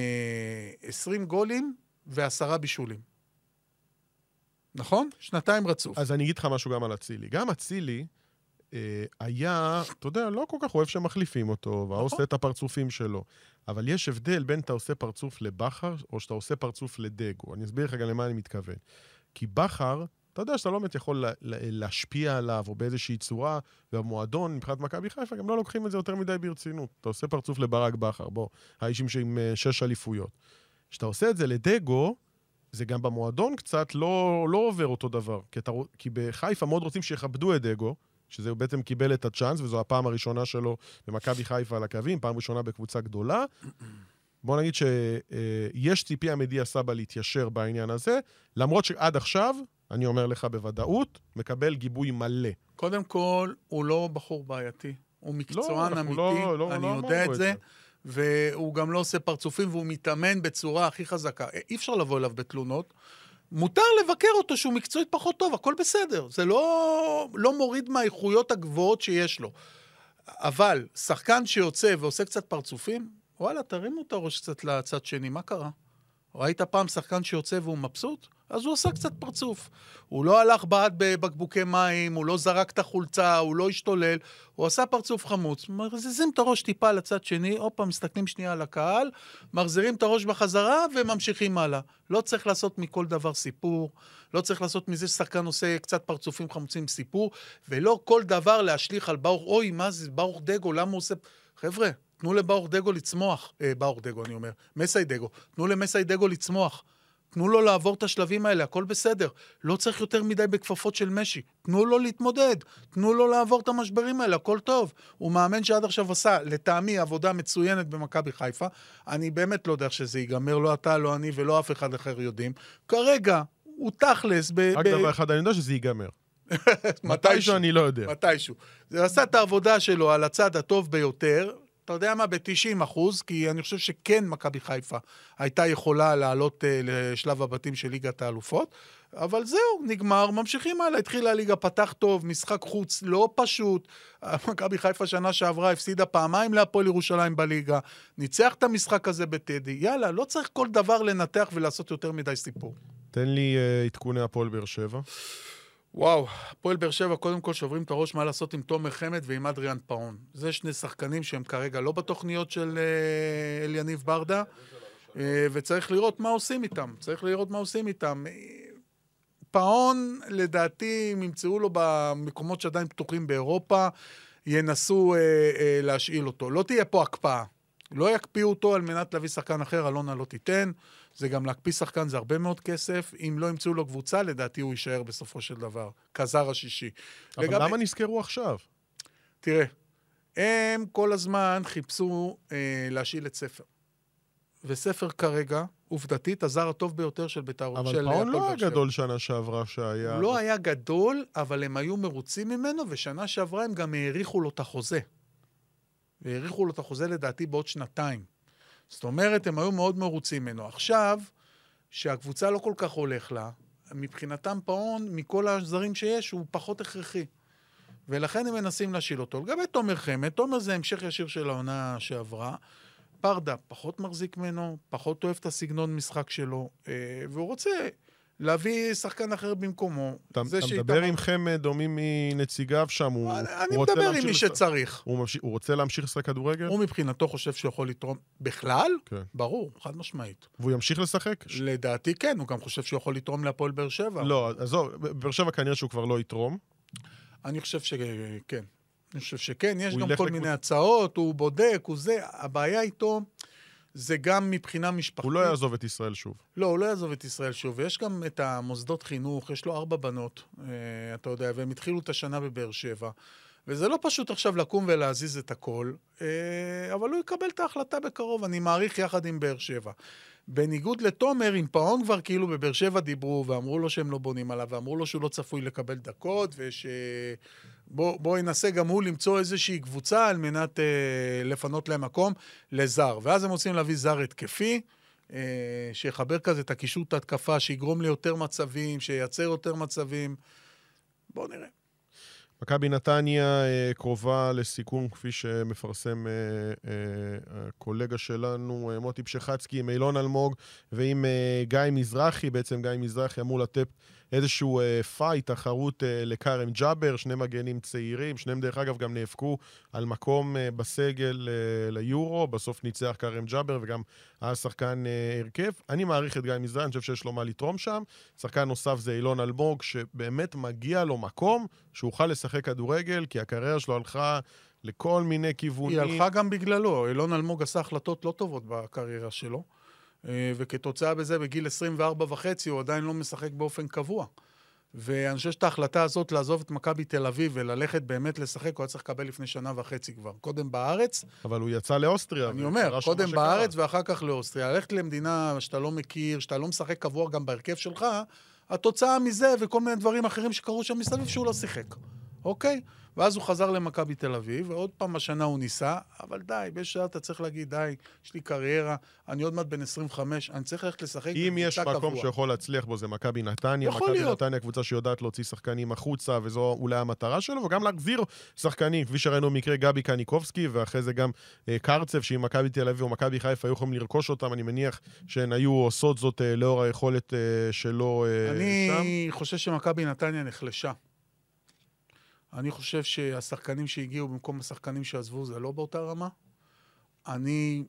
עשרים גולים ועשרה בישולים. נכון? שנתיים רצוף. אז אני אגיד לך משהו גם על הצילי. גם הצילי... היה, אתה יודע, לא כל כך אוהב שמחליפים אותו, והוא עושה את הפרצופים שלו. אבל יש הבדל בין אתה עושה פרצוף לבחר, או שאתה עושה פרצוף לדגו. אני אסביר לך גם למה אני מתכוון. כי בחר, אתה יודע שאתה לא באמת יכול להשפיע עליו, או באיזושהי צורה, והמועדון, מבחינת מכבי חיפה, גם לא לוקחים את זה יותר מדי ברצינות. אתה עושה פרצוף לברק בחר, בוא, האישים שעם שש אליפויות. שאתה עושה את זה לדגו, זה גם במועדון קצת לא, לא עובר אותו דבר. כי אתה, כי בחיפה מאוד רוצים שיכבדו את דגו, שזה הוא בעצם קיבל את הצ'אנס, וזו הפעם הראשונה שלו במכבי חיפה על הקווים, פעם ראשונה בקבוצה גדולה. בוא נגיד שיש ציפייה מדיה סבא להתיישר בעניין הזה, למרות שעד עכשיו, אני אומר לך בוודאות, מקבל גיבוי מלא. קודם כל, הוא לא בחור בעייתי, הוא מקצוען לא, אמיתי, לא, לא, אני לא יודע את זה, את זה, והוא גם לא עושה פרצופים, והוא מתאמן בצורה הכי חזקה. אי אפשר לבוא אליו בתלונות, מותר לבקר אותו שהוא מקצועית פחות טוב, הכל בסדר. זה לא, לא מוריד מהאיכויות הגבוהות שיש לו. אבל שחקן שיוצא ועושה קצת פרצופים, וואלה, תרימו את הראש קצת לצד שני, מה קרה? ראית פעם שחקן שיוצא והוא מבסוט? אז הוא עשה קצת פרצוף. הוא לא הלך בעד בבקבוקי מים, הוא לא זרק את החולצה, הוא לא השתולל, הוא עשה פרצוף חמוץ. מרזיזים את הראש טיפה לצד שני, עוד פעם מסתכלים שנייה על הקהל, מחזירים את הראש בחזרה וממשיכים הלאה. לא צריך לעשות מכל דבר סיפור, לא צריך לעשות מזה ששחקן עושה קצת פרצופים חמוצים סיפור, ולא כל דבר להשליך על ברוך, אוי, מה זה, ברוך דגו, למה הוא עושה... חבר'ה, תנו לברוך דגו לצמוח, אה, ברוך דגו, אני אומר, מסי דגו, תנו למסי דגו לצמוח. תנו לו לעבור את השלבים האלה, הכל בסדר. לא צריך יותר מדי בכפפות של משי. תנו לו להתמודד. תנו לו לעבור את המשברים האלה, הכל טוב. הוא מאמן שעד עכשיו עשה, לטעמי, עבודה מצוינת במכבי חיפה. אני באמת לא יודע שזה ייגמר, לא אתה, לא אני, ולא אף אחד אחר יודעים. כרגע, הוא תכלס ב... רק דבר אחד, אני יודע שזה ייגמר. מתישהו, אני לא יודע. מתישהו. זה עשה את העבודה שלו על הצד הטוב ביותר, אתה יודע מה, ב-תשעים אחוז, כי אני חושב שכן מכבי חיפה הייתה יכולה לעלות uh, לשלב הבתים של ליגת האלופות, אבל זהו, נגמר, ממשיכים הלאה, התחילה הליגה, פתח טוב, משחק חוץ לא פשוט, מכבי חיפה שנה שעברה הפסידה פעמיים להפועל ירושלים בליגה, ניצח את המשחק הזה בטדי, יאללה, לא צריך כל דבר לנתח ולעשות יותר מדי סיפור. תן לי uh, עדכוני הפועל באר שבע. וואו, הפועל באר שבע קודם כל שוברים את הראש מה לעשות עם תומר חמד ועם אדריאן פאון. זה שני שחקנים שהם כרגע לא בתוכניות של אליניב ברדה, וצריך לראות מה עושים איתם, צריך לראות מה עושים איתם. פאון, לדעתי, הם ימצאו לו במקומות שעדיין פתוחים באירופה, ינסו להשאיל אותו. לא תהיה פה הקפאה, לא יקפיאו אותו על מנת להביא שחקן אחר, אלונה לא תיתן. זה גם להקפיא שחקן, זה הרבה מאוד כסף. אם לא ימצאו לו קבוצה, לדעתי הוא יישאר בסופו של דבר. כזר השישי. אבל לגב... למה נזכרו עכשיו? תראה, הם כל הזמן חיפשו אה, להשאיל את ספר. וספר כרגע, עובדתית, הזר הטוב ביותר של בית"ר. אבל פאון לא היה גדול שנה שעברה שהיה. הוא לא היה גדול, אבל הם היו מרוצים ממנו, ושנה שעברה הם גם העריכו לו את החוזה. העריכו לו את החוזה לדעתי בעוד שנתיים. זאת אומרת, הם היו מאוד מרוצים ממנו. עכשיו, שהקבוצה לא כל כך הולך לה, מבחינתם פאון, מכל הזרים שיש, הוא פחות הכרחי. ולכן הם מנסים להשיל אותו. לגבי תומר חמד, תומר זה המשך ישיר של העונה שעברה. פרדה פחות מחזיק ממנו, פחות אוהב את הסגנון משחק שלו, והוא רוצה להביא שחקן אחר במקומו. אתה מדבר עם חמד או מי מנציגיו שם? אני מדבר עם מי שצריך. הוא רוצה להמשיך לשחק כדורגל? הוא מבחינתו חושב שיכול לתרום בכלל? ברור, חד משמעית. והוא ימשיך לשחק? לדעתי כן, הוא גם חושב שיכול לתרום להפועל באר שבע. לא, עזוב, באר שבע כנראה שהוא כבר לא יתרום. אני חושב שכן. אני חושב שכן, יש גם כל מיני הצעות, הוא בודק, הוא זה. הבעיה איתו... זה גם מבחינה משפחתית. הוא לא יעזוב את ישראל שוב. לא, הוא לא יעזוב את ישראל שוב. יש גם את המוסדות חינוך, יש לו ארבע בנות, אתה יודע, והם התחילו את השנה בבאר שבע. וזה לא פשוט עכשיו לקום ולהזיז את הכל, אבל הוא יקבל את ההחלטה בקרוב, אני מעריך יחד עם באר שבע. בניגוד לתומר, עם פאון כבר כאילו בבאר שבע דיברו, ואמרו לו שהם לא בונים עליו, ואמרו לו שהוא לא צפוי לקבל דקות, ושבוא ינסה גם הוא למצוא איזושהי קבוצה על מנת אה, לפנות להם מקום לזר. ואז הם רוצים להביא זר התקפי, אה, שיחבר כזה את הקישוט ההתקפה, שיגרום ליותר מצבים, שייצר יותר מצבים. בואו נראה. מכבי נתניה קרובה לסיכום, כפי שמפרסם הקולגה שלנו, מוטי פשחצקי, עם אילון אלמוג ועם גיא מזרחי. בעצם גיא מזרחי אמור לתת איזשהו פייט, תחרות לקרם ג'אבר, שני מגנים צעירים, שניהם דרך אגב גם נאבקו על מקום בסגל ליורו, בסוף ניצח קרם ג'אבר וגם היה שחקן הרכב. אני מעריך את גיא מזרחי, אני חושב שיש לו מה לתרום שם. שחקן נוסף זה אילון אלמוג, שבאמת מגיע לו מקום שאוכל לשחק כדורגל, כי הקריירה שלו הלכה לכל מיני כיוונים. היא הלכה גם בגללו, אילון אלמוג עשה החלטות לא טובות בקריירה שלו. וכתוצאה בזה, בגיל עשרים וארבע וחצי, הוא עדיין לא משחק באופן קבוע. ואני חושב שאת ההחלטה הזאת לעזוב את מכבי תל אביב וללכת באמת לשחק, הוא היה צריך לקבל לפני שנה וחצי כבר. קודם בארץ... אבל הוא יצא לאוסטריה. אני אומר, קודם בארץ ואחר כך לאוסטריה. ללכת למדינה שאתה לא מכיר, שאתה לא משחק קבוע גם בהרכב שלך, התוצאה מזה וכל מיני דברים אחרים שקרו שם מסביב שהוא לא שיחק. אוקיי? ואז הוא חזר למכבי תל אביב, ועוד פעם השנה הוא ניסה, אבל די, בשעה אתה צריך להגיד, די, יש לי קריירה, אני עוד מעט בן עשרים וחמש, אני צריך ללכת לשחק. אם יש מקום שיכול להצליח בו, זה מכבי נתניה, מכבי נתניה קבוצה שיודעת להוציא שחקנים החוצה, וזו אולי המטרה שלו, וגם להחזיר שחקנים, כפי שראינו מקרה גבי קניקובסקי, ואחרי זה גם קרצב, שאם מכבי תל אביב או מכבי חיפה היו יכולים לרכוש אותם, אני מניח שהן היו עושות זאת לאור היכולת שלו שם. אני חושב שמכבי נתניה נחלשה. אני חושב שהשחקנים שהגיעו במקום השחקנים שעזבו, זה לא באותה רמה. אני...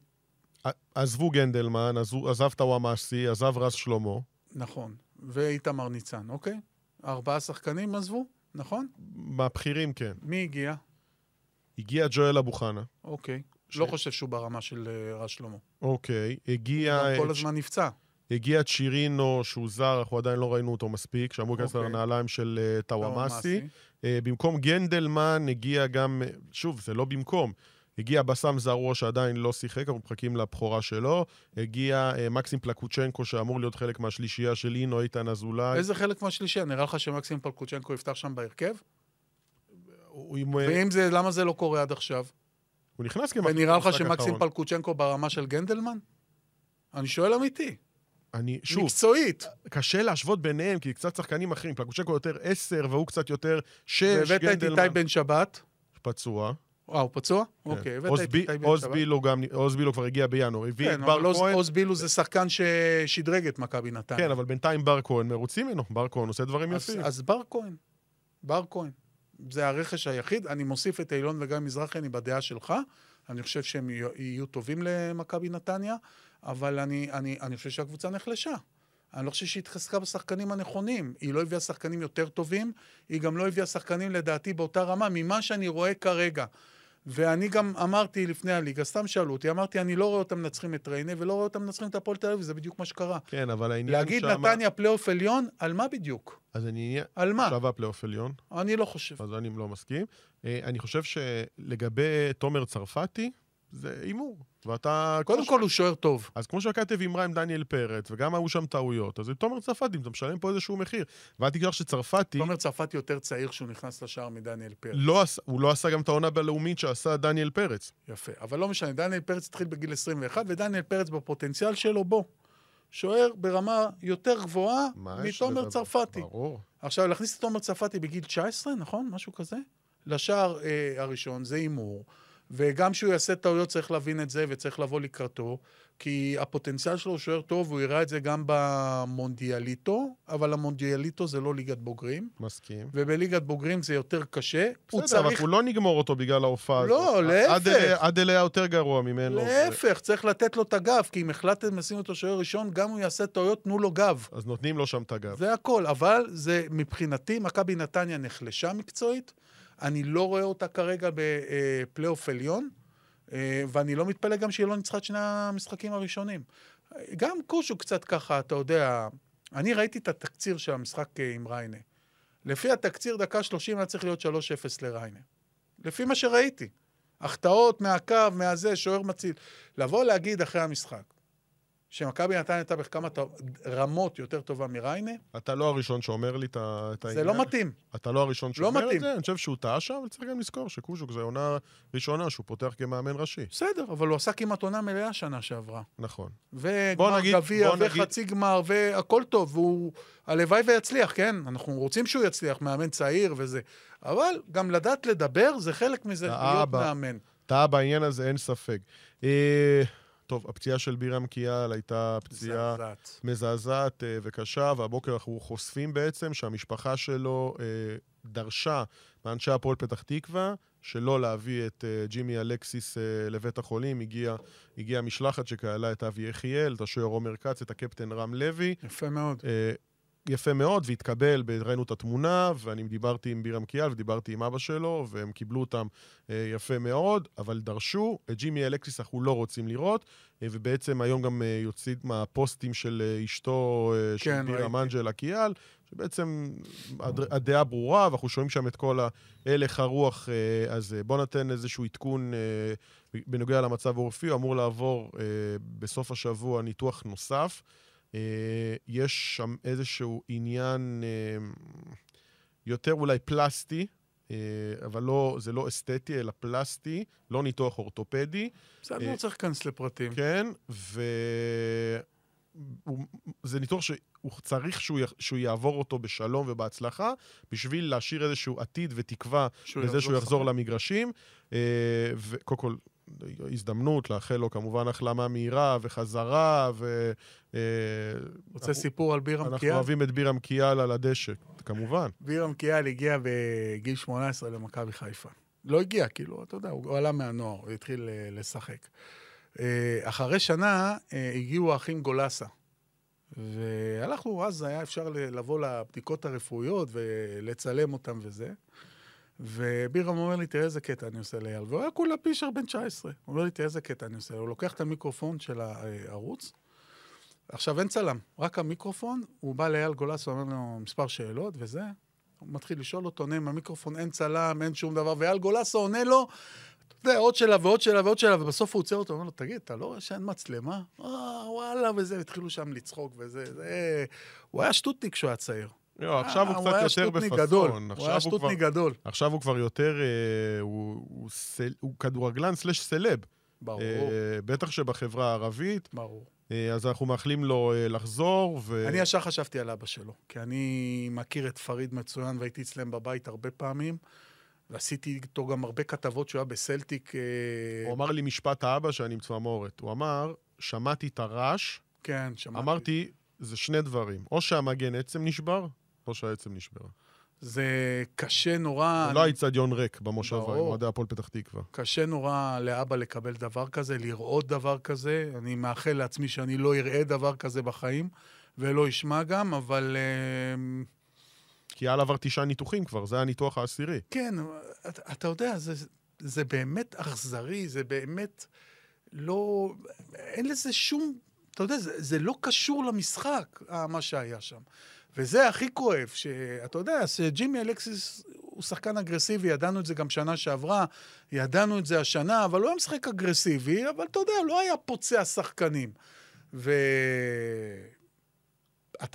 עזבו גנדלמן, עזב טאו המאסי, עזב רז שלמה. נכון, ואיתמר ניצן, אוקיי? ארבעה שחקנים עזבו, נכון? מהבחירים, כן. מי הגיע? הגיע ג'ואל אבוחנה. אוקיי, ש... לא חושב שהוא ברמה של רז שלמה. אוקיי, הגיע... כל הזמן נפצע. הגיע צ'ירינו שהוא זר, אנחנו עדיין לא ראינו אותו מספיק, שאמור להיכנס לנעליים של טאוואמאסי. במקום גנדלמן הגיע גם, שוב, זה לא במקום, הגיע בסם זרוע שעדיין לא שיחק, אבל מחכים לבחורה שלו, הגיע מקסים פלקוצ'נקו שאמור להיות חלק מהשלישייה של אינו, איתן אזולאי. איזה חלק מהשלישייה? נראה לך שמקסים פלקוצ'נקו יפתח שם בהרכב? ואם זה, למה זה לא קורה עד עכשיו? הוא נכנס כמעט. ונראה לך שמקסים פלקוצ'נקו ברמה של גנדלמן? אני שואל אמיתי. אני, שוב, מקצועית. קשה להשוות ביניהם, כי קצת שחקנים אחרים, פלקוצ'נקו יותר עשר, והוא קצת יותר שש, גנדלמן. והבאת את איתי בן שבת. פצוע. אה, הוא פצוע? אוקיי, הבאת את איתי בן שבת. אוזבילו כבר הגיע בינואר. כן, אבל אוזבילו זה שחקן ששדרג את מכבי נתניה. כן, אבל בינתיים בר כהן מרוצים ממנו. בר כהן עושה דברים יפים. אז בר כהן. בר כהן. זה הרכש היחיד. אני מוסיף את אילון וגם מזרחי, אני בדעה שלך. אני חושב שהם יהיו טובים למכבי נתניה. אבל אני, אני, אני חושב שהקבוצה נחלשה. אני לא חושב שהיא התחזקה בשחקנים הנכונים. היא לא הביאה שחקנים יותר טובים, היא גם לא הביאה שחקנים לדעתי באותה רמה, ממה שאני רואה כרגע. ואני גם אמרתי לפני הליגה, סתם שאלו אותי, אמרתי, אני לא רואה אותם נצחים את ריינה, ולא רואה אותם נצחים את הפועל תל אביב, זה בדיוק מה שקרה. כן, אבל העניין להגיד שמה... נתניה פלייאוף עליון, על מה בדיוק? אז אני... על מה? שווה פלייאוף עליון. אני לא חושב. אז אני לא מסכים. אני חושב שלגבי תומר צרפתי, זה אימור. ואתה... קודם כל הוא שוער טוב. אז כמו שהכתב אמרה עם דניאל פרץ, וגם היו שם טעויות, אז תומר צרפתי, אם אתה משלם פה איזשהו מחיר. ואל תקרח שצרפתי... תומר צרפתי יותר צעיר שהוא נכנס לשער מדניאל פרץ. לא, הוא לא עשה גם את העונה בלאומית שעשה דניאל פרץ. יפה, אבל לא משנה, דניאל פרץ התחיל בגיל עשרים ואחת, ודניאל פרץ בפוטנציאל שלו בו. שוער ברמה יותר גבוהה מתומר צרפתי. ברור. עכשיו, להכניס את תומר צרפתי בגיל תשע עשרה, נכון? משהו כזה? לשער, אה, הראשון, זה אימור. וגם שהוא יעשה טעויות צריך להבין את זה וצריך לבוא לקראתו, כי הפוטנציאל שלו הוא שוער טוב, הוא יראה את זה גם במונדיאליטו, אבל המונדיאליטו זה לא ליגת בוגרים. מסכים. ובליגת בוגרים זה יותר קשה. בסדר, אבל הוא לא נגמור אותו בגלל ההופעה הזאת. לא, להפך. עד אליה יותר גרוע ממנו. להפך, צריך לתת לו את הגב, כי אם החלטתם לשים אותו שוער ראשון, גם הוא יעשה טעויות, תנו לו גב. אז נותנים לו שם את הגב. זה הכל, אבל זה מבחינתי, מכבי נתניה נחלשה מקצועית. אני לא רואה אותה כרגע בפלייאוף עליון, ואני לא מתפלא גם שהיא לא ניצחה את שני המשחקים הראשונים. גם קושו קצת ככה, אתה יודע, אני ראיתי את התקציר של המשחק עם ריינה. לפי התקציר דקה שלושים היה צריך להיות שלוש אפס לריינה. לפי מה שראיתי. החטאות מהקו, מהזה, שוער מציל. לבוא להגיד אחרי המשחק, שמכבי נתניה הייתה בכמה רמות יותר טובה מריינה. אתה לא הראשון שאומר לי את העניין. זה לא מתאים. אתה לא הראשון שאומר את זה. אני חושב שהוא טעה שם, אבל צריך גם לזכור שקוז'וק זה עונה ראשונה שהוא פותח כמאמן ראשי. בסדר, אבל הוא עשה כמעט עונה מלאה שנה שעברה. נכון. וגמר גביע וחצי גמר והכל טוב. הלוואי ויצליח, כן? אנחנו רוצים שהוא יצליח, מאמן צעיר וזה. אבל גם לדעת לדבר זה חלק מזה להיות מאמן. טעה בעניין הזה, אין ספק. טוב, הפציעה של בירם קיאל הייתה פציעה מזעזעת וקשה, והבוקר אנחנו חושפים בעצם שהמשפחה שלו דרשה מאנשי הפועל פתח תקווה שלא להביא את ג'ימי אלקסיס לבית החולים. הגיעה הגיע משלחת שקהלה את אבי יחיאל, את השוער עומר כץ, את הקפטן רם לוי. יפה מאוד. יפה מאוד, והתקבל, ראינו את התמונה, ואני דיברתי עם בירם קיאל, ודיברתי עם אבא שלו, והם קיבלו אותם יפה מאוד, אבל דרשו, את ג'ימי אלקסיס אנחנו לא רוצים לראות, ובעצם היום גם יוצאים מהפוסטים של אשתו, כן, של בירם אנג'לה קיאל, שבעצם הדעה ברורה, ואנחנו שומעים שם את כל ההלך הרוח הזה. בוא נתן איזשהו עדכון בנוגע למצב הרפואי, אמור לעבור בסוף השבוע ניתוח נוסף, יש שם איזשהו עניין יותר אולי פלסטי, אבל לא, זה לא אסתטי, אלא פלסטי, לא ניתוח אורתופדי. בסדר, לא צריך להיכנס לפרטים. כן, וזה ניתוח שהוא צריך שהוא יעבור אותו בשלום ובהצלחה, בשביל להשאיר איזשהו עתיד ותקווה לזה שהוא יחזור למגרשים. וקודם כל, הזדמנות לאחל לו כמובן החלמה מהירה וחזרה. רוצה סיפור על בירם קיאל? אנחנו אוהבים את בירם קיאל על הדשא, כמובן. בירם קיאל הגיע בגיל שמונה עשרה למכבי חיפה. לא הגיע, כאילו, אתה יודע, הוא עלה מהנוער, הוא התחיל לשחק. אחרי שנה הגיעו האחים גולסה. והלכנו, אז היה אפשר לבוא לבדיקות הרפואיות ולצלם אותם וזה. ובירם אומר לי, תראה איזה קטע אני עושה ליל, והוא היה כולה פישר בן תשע עשרה, הוא אומר לי, תראה איזה קטע אני עושה, הוא לוקח את המיקרופון של הערוץ, עכשיו אין צלם, רק המיקרופון, הוא בא ליל גולס, הוא אומר לו מספר שאלות וזה, הוא מתחיל לשאול אותו, עונה עם המיקרופון, אין צלם, אין שום דבר, ואייל גולס עונה לו, אתה יודע, עוד שלה ועוד שלה ועוד שלה, ובסוף הוא הוצא אותו, הוא אומר לו, תגיד, אתה לא רואה שאין מצלמה? וואלה, וזה, התחילו שם לצחוק וזה, הוא היה שטוטניק כשהוא היה צעיר. לא, עכשיו הוא קצת יותר בפסון. הוא היה שטוטני גדול. עכשיו הוא כבר יותר, הוא כדורגלן סלש סלב. ברור. בטח שבחברה הערבית. ברור. אז אנחנו מאחלים לו לחזור. אני ישר חשבתי על אבא שלו, כי אני מכיר את פריד מצוין, והייתי אצלם בבית הרבה פעמים, ועשיתי איתו גם הרבה כתבות שהוא היה בסלטיק. הוא אמר לי משפט האבא שאני מצמרמורת. הוא אמר, שמעתי את הרעש. כן, שמעתי. אמרתי, זה שני דברים. או שהמגן עצם נשבר, או שהעצם נשברה. זה קשה נורא... אולי צדיון ריק במושבה, עם עדי הפועל פתח תקווה. קשה נורא לאבא לקבל דבר כזה, לראות דבר כזה. אני מאחל לעצמי שאני לא אראה דבר כזה בחיים, ולא אשמע גם, אבל... כי על עבר תשעה ניתוחים כבר, זה הניתוח העשירי. כן, אתה יודע, זה באמת אכזרי, זה באמת לא... אין לזה שום... אתה יודע, זה לא קשור למשחק, מה שהיה שם. וזה הכי כואב, שאתה יודע, שג'ימי אלקסיס הוא שחקן אגרסיבי, ידענו את זה גם שנה שעברה, ידענו את זה השנה, אבל הוא היה משחק אגרסיבי, אבל אתה יודע, לא היה פוצע שחקנים. ואתה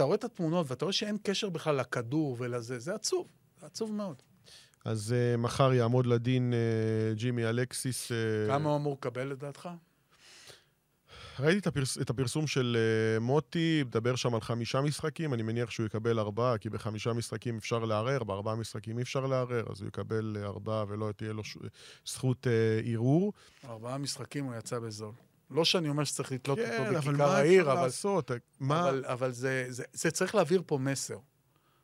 רואה את התמונות, ואתה רואה שאין קשר בכלל לכדור ולזה, זה עצוב, זה עצוב מאוד. אז uh, מחר יעמוד לדין uh, ג'ימי אלקסיס... Uh... כמה הוא אמור לקבל לדעתך? ראיתי את, הפרס... את הפרסום של uh, מוטי, מדבר שם על חמישה משחקים, אני מניח שהוא יקבל ארבעה, כי בחמישה משחקים אפשר לערער, בארבעה משחקים אי אפשר לערער, אז הוא יקבל ארבעה ולא תהיה לו ש... זכות uh, עירור. ארבעה משחקים הוא יצא בזול. לא שאני אומר שצריך לתלות כן, אותו בכיכר העיר, אבל, לעשות, מה... אבל, אבל זה, זה, זה צריך להעביר פה מסר,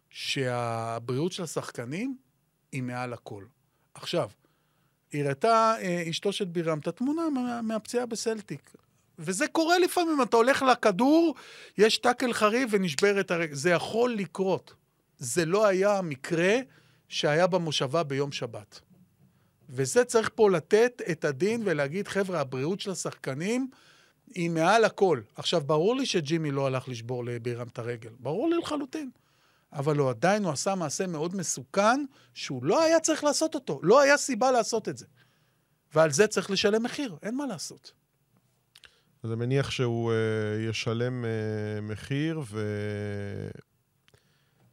שהבריאות של השחקנים היא מעל הכל. עכשיו, הראתה uh, אשתו של בירם, את התמונה מה, מהפציעה בסלטיק. וזה קורה לפעמים, אתה הולך לכדור, יש טאקל חריף ונשבר את הרגל. זה יכול לקרות. זה לא היה המקרה שהיה במושבה ביום שבת. וזה צריך פה לתת את הדין ולהגיד, חבר'ה, הבריאות של השחקנים היא מעל הכל. עכשיו, ברור לי שג'ימי לא הלך לשבור לבירם את הרגל. ברור לי לחלוטין. אבל הוא עדיין, הוא עשה מעשה מאוד מסוכן, שהוא לא היה צריך לעשות אותו. לא היה סיבה לעשות את זה. ועל זה צריך לשלם מחיר. אין מה לעשות. אז אני מניח שהוא uh, ישלם uh, מחיר,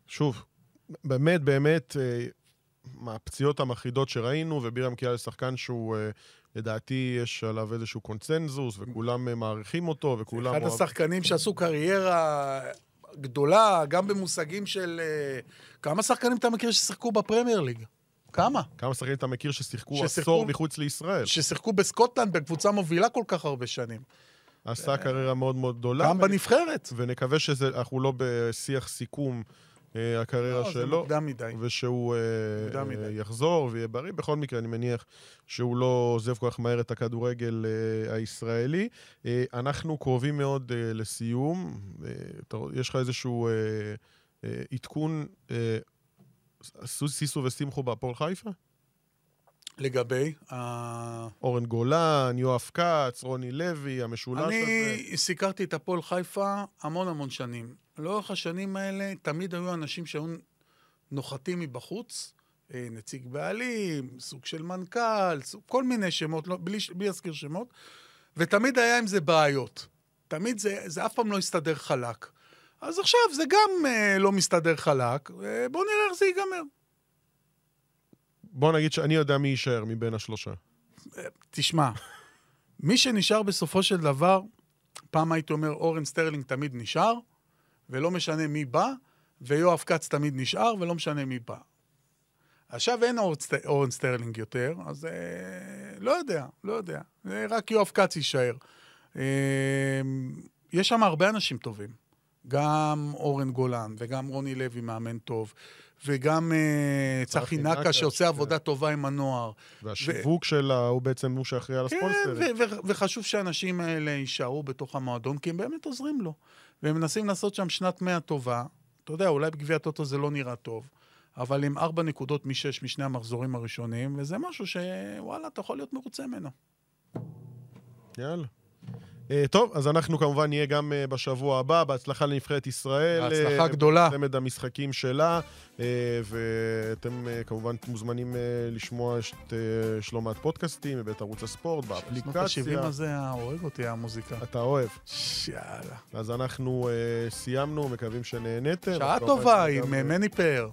ושוב, באמת, באמת, uh, מהפציעות המחידות שראינו, ובירם קיאל שחקן שהוא, uh, לדעתי, יש עליו איזשהו קונצנזוס, וכולם uh, מעריכים אותו, וכולם... אחד מועב... השחקנים שעשו קריירה גדולה, גם במושגים של... Uh, כמה שחקנים אתה מכיר ששחקו בפרמייר ליג? כמה? כמה שחקנים אתה מכיר ששיחקו עשור מחוץ לישראל? ששיחקו בסקוטלנד, בקבוצה מובילה כל כך הרבה שנים. עשה קריירה מאוד מאוד גדולה. גם בנבחרת. ונקווה שאנחנו לא בשיח סיכום הקריירה שלו. זה מוקדם מדי. ושהוא יחזור ויהיה בריא. בכל מקרה, אני מניח שהוא לא עוזב כל כך מהר את הכדורגל הישראלי. אנחנו קרובים מאוד לסיום. יש לך איזשהו עדכון... סיסו וסימחו בהפועל חיפה? לגבי? אורן גולן, יואב כץ, רוני לוי, המשולש הזה. אני סיקרתי את הפועל חיפה המון המון שנים. לאורך השנים האלה תמיד היו אנשים שהיו נוחתים מבחוץ, נציג בעלים, סוג של מנכ"ל, כל מיני שמות, בלי להזכיר שמות, ותמיד היה עם זה בעיות. תמיד זה אף פעם לא הסתדר חלק. אז עכשיו זה גם אה, לא מסתדר חלק, אה, בואו נראה איך זה ייגמר. בוא נגיד שאני יודע מי יישאר מבין השלושה. תשמע, מי שנשאר בסופו של דבר, פעם הייתי אומר, אורן סטרלינג תמיד נשאר, ולא משנה מי בא, ויואב קץ תמיד נשאר, ולא משנה מי בא. עכשיו אין אורן סטרלינג יותר, אז אה, לא יודע, לא יודע. רק יואב קץ יישאר. אה, יש שם הרבה אנשים טובים. גם אורן גולן, וגם רוני לוי מאמן טוב, וגם uh, צחי נקה שעושה עבודה טובה עם הנוער. והשיווק ו... שלה הוא בעצם הוא שאחראי על הספונסרים. כן, וחשוב שהאנשים האלה יישארו בתוך המועדון, כי הם באמת עוזרים לו. והם מנסים לעשות שם שנת מאה טובה. אתה יודע, אולי בגביע הטוטו זה לא נראה טוב, אבל הם ארבע נקודות משש משני המחזורים הראשונים, וזה משהו שוואלה, אתה יכול להיות מרוצה ממנו. יאללה. Uh, טוב, אז אנחנו כמובן נהיה גם uh, בשבוע הבא, בהצלחה לנבחרת ישראל. בהצלחה uh, גדולה. צמד המשחקים שלה, uh, ואתם uh, כמובן מוזמנים uh, לשמוע את uh, שלומת פודקאסטים, בבית ערוץ הספורט, באפליקציה. שנות השבעים הזה, אוהב אותי המוזיקה. אתה אוהב. שאלה. אז אנחנו uh, סיימנו, מקווים שנהנתם. שעה טובה עם גם... מני פאר.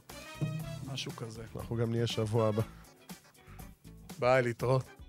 משהו כזה. אנחנו גם נהיה שבוע הבא. ביי, להתראות.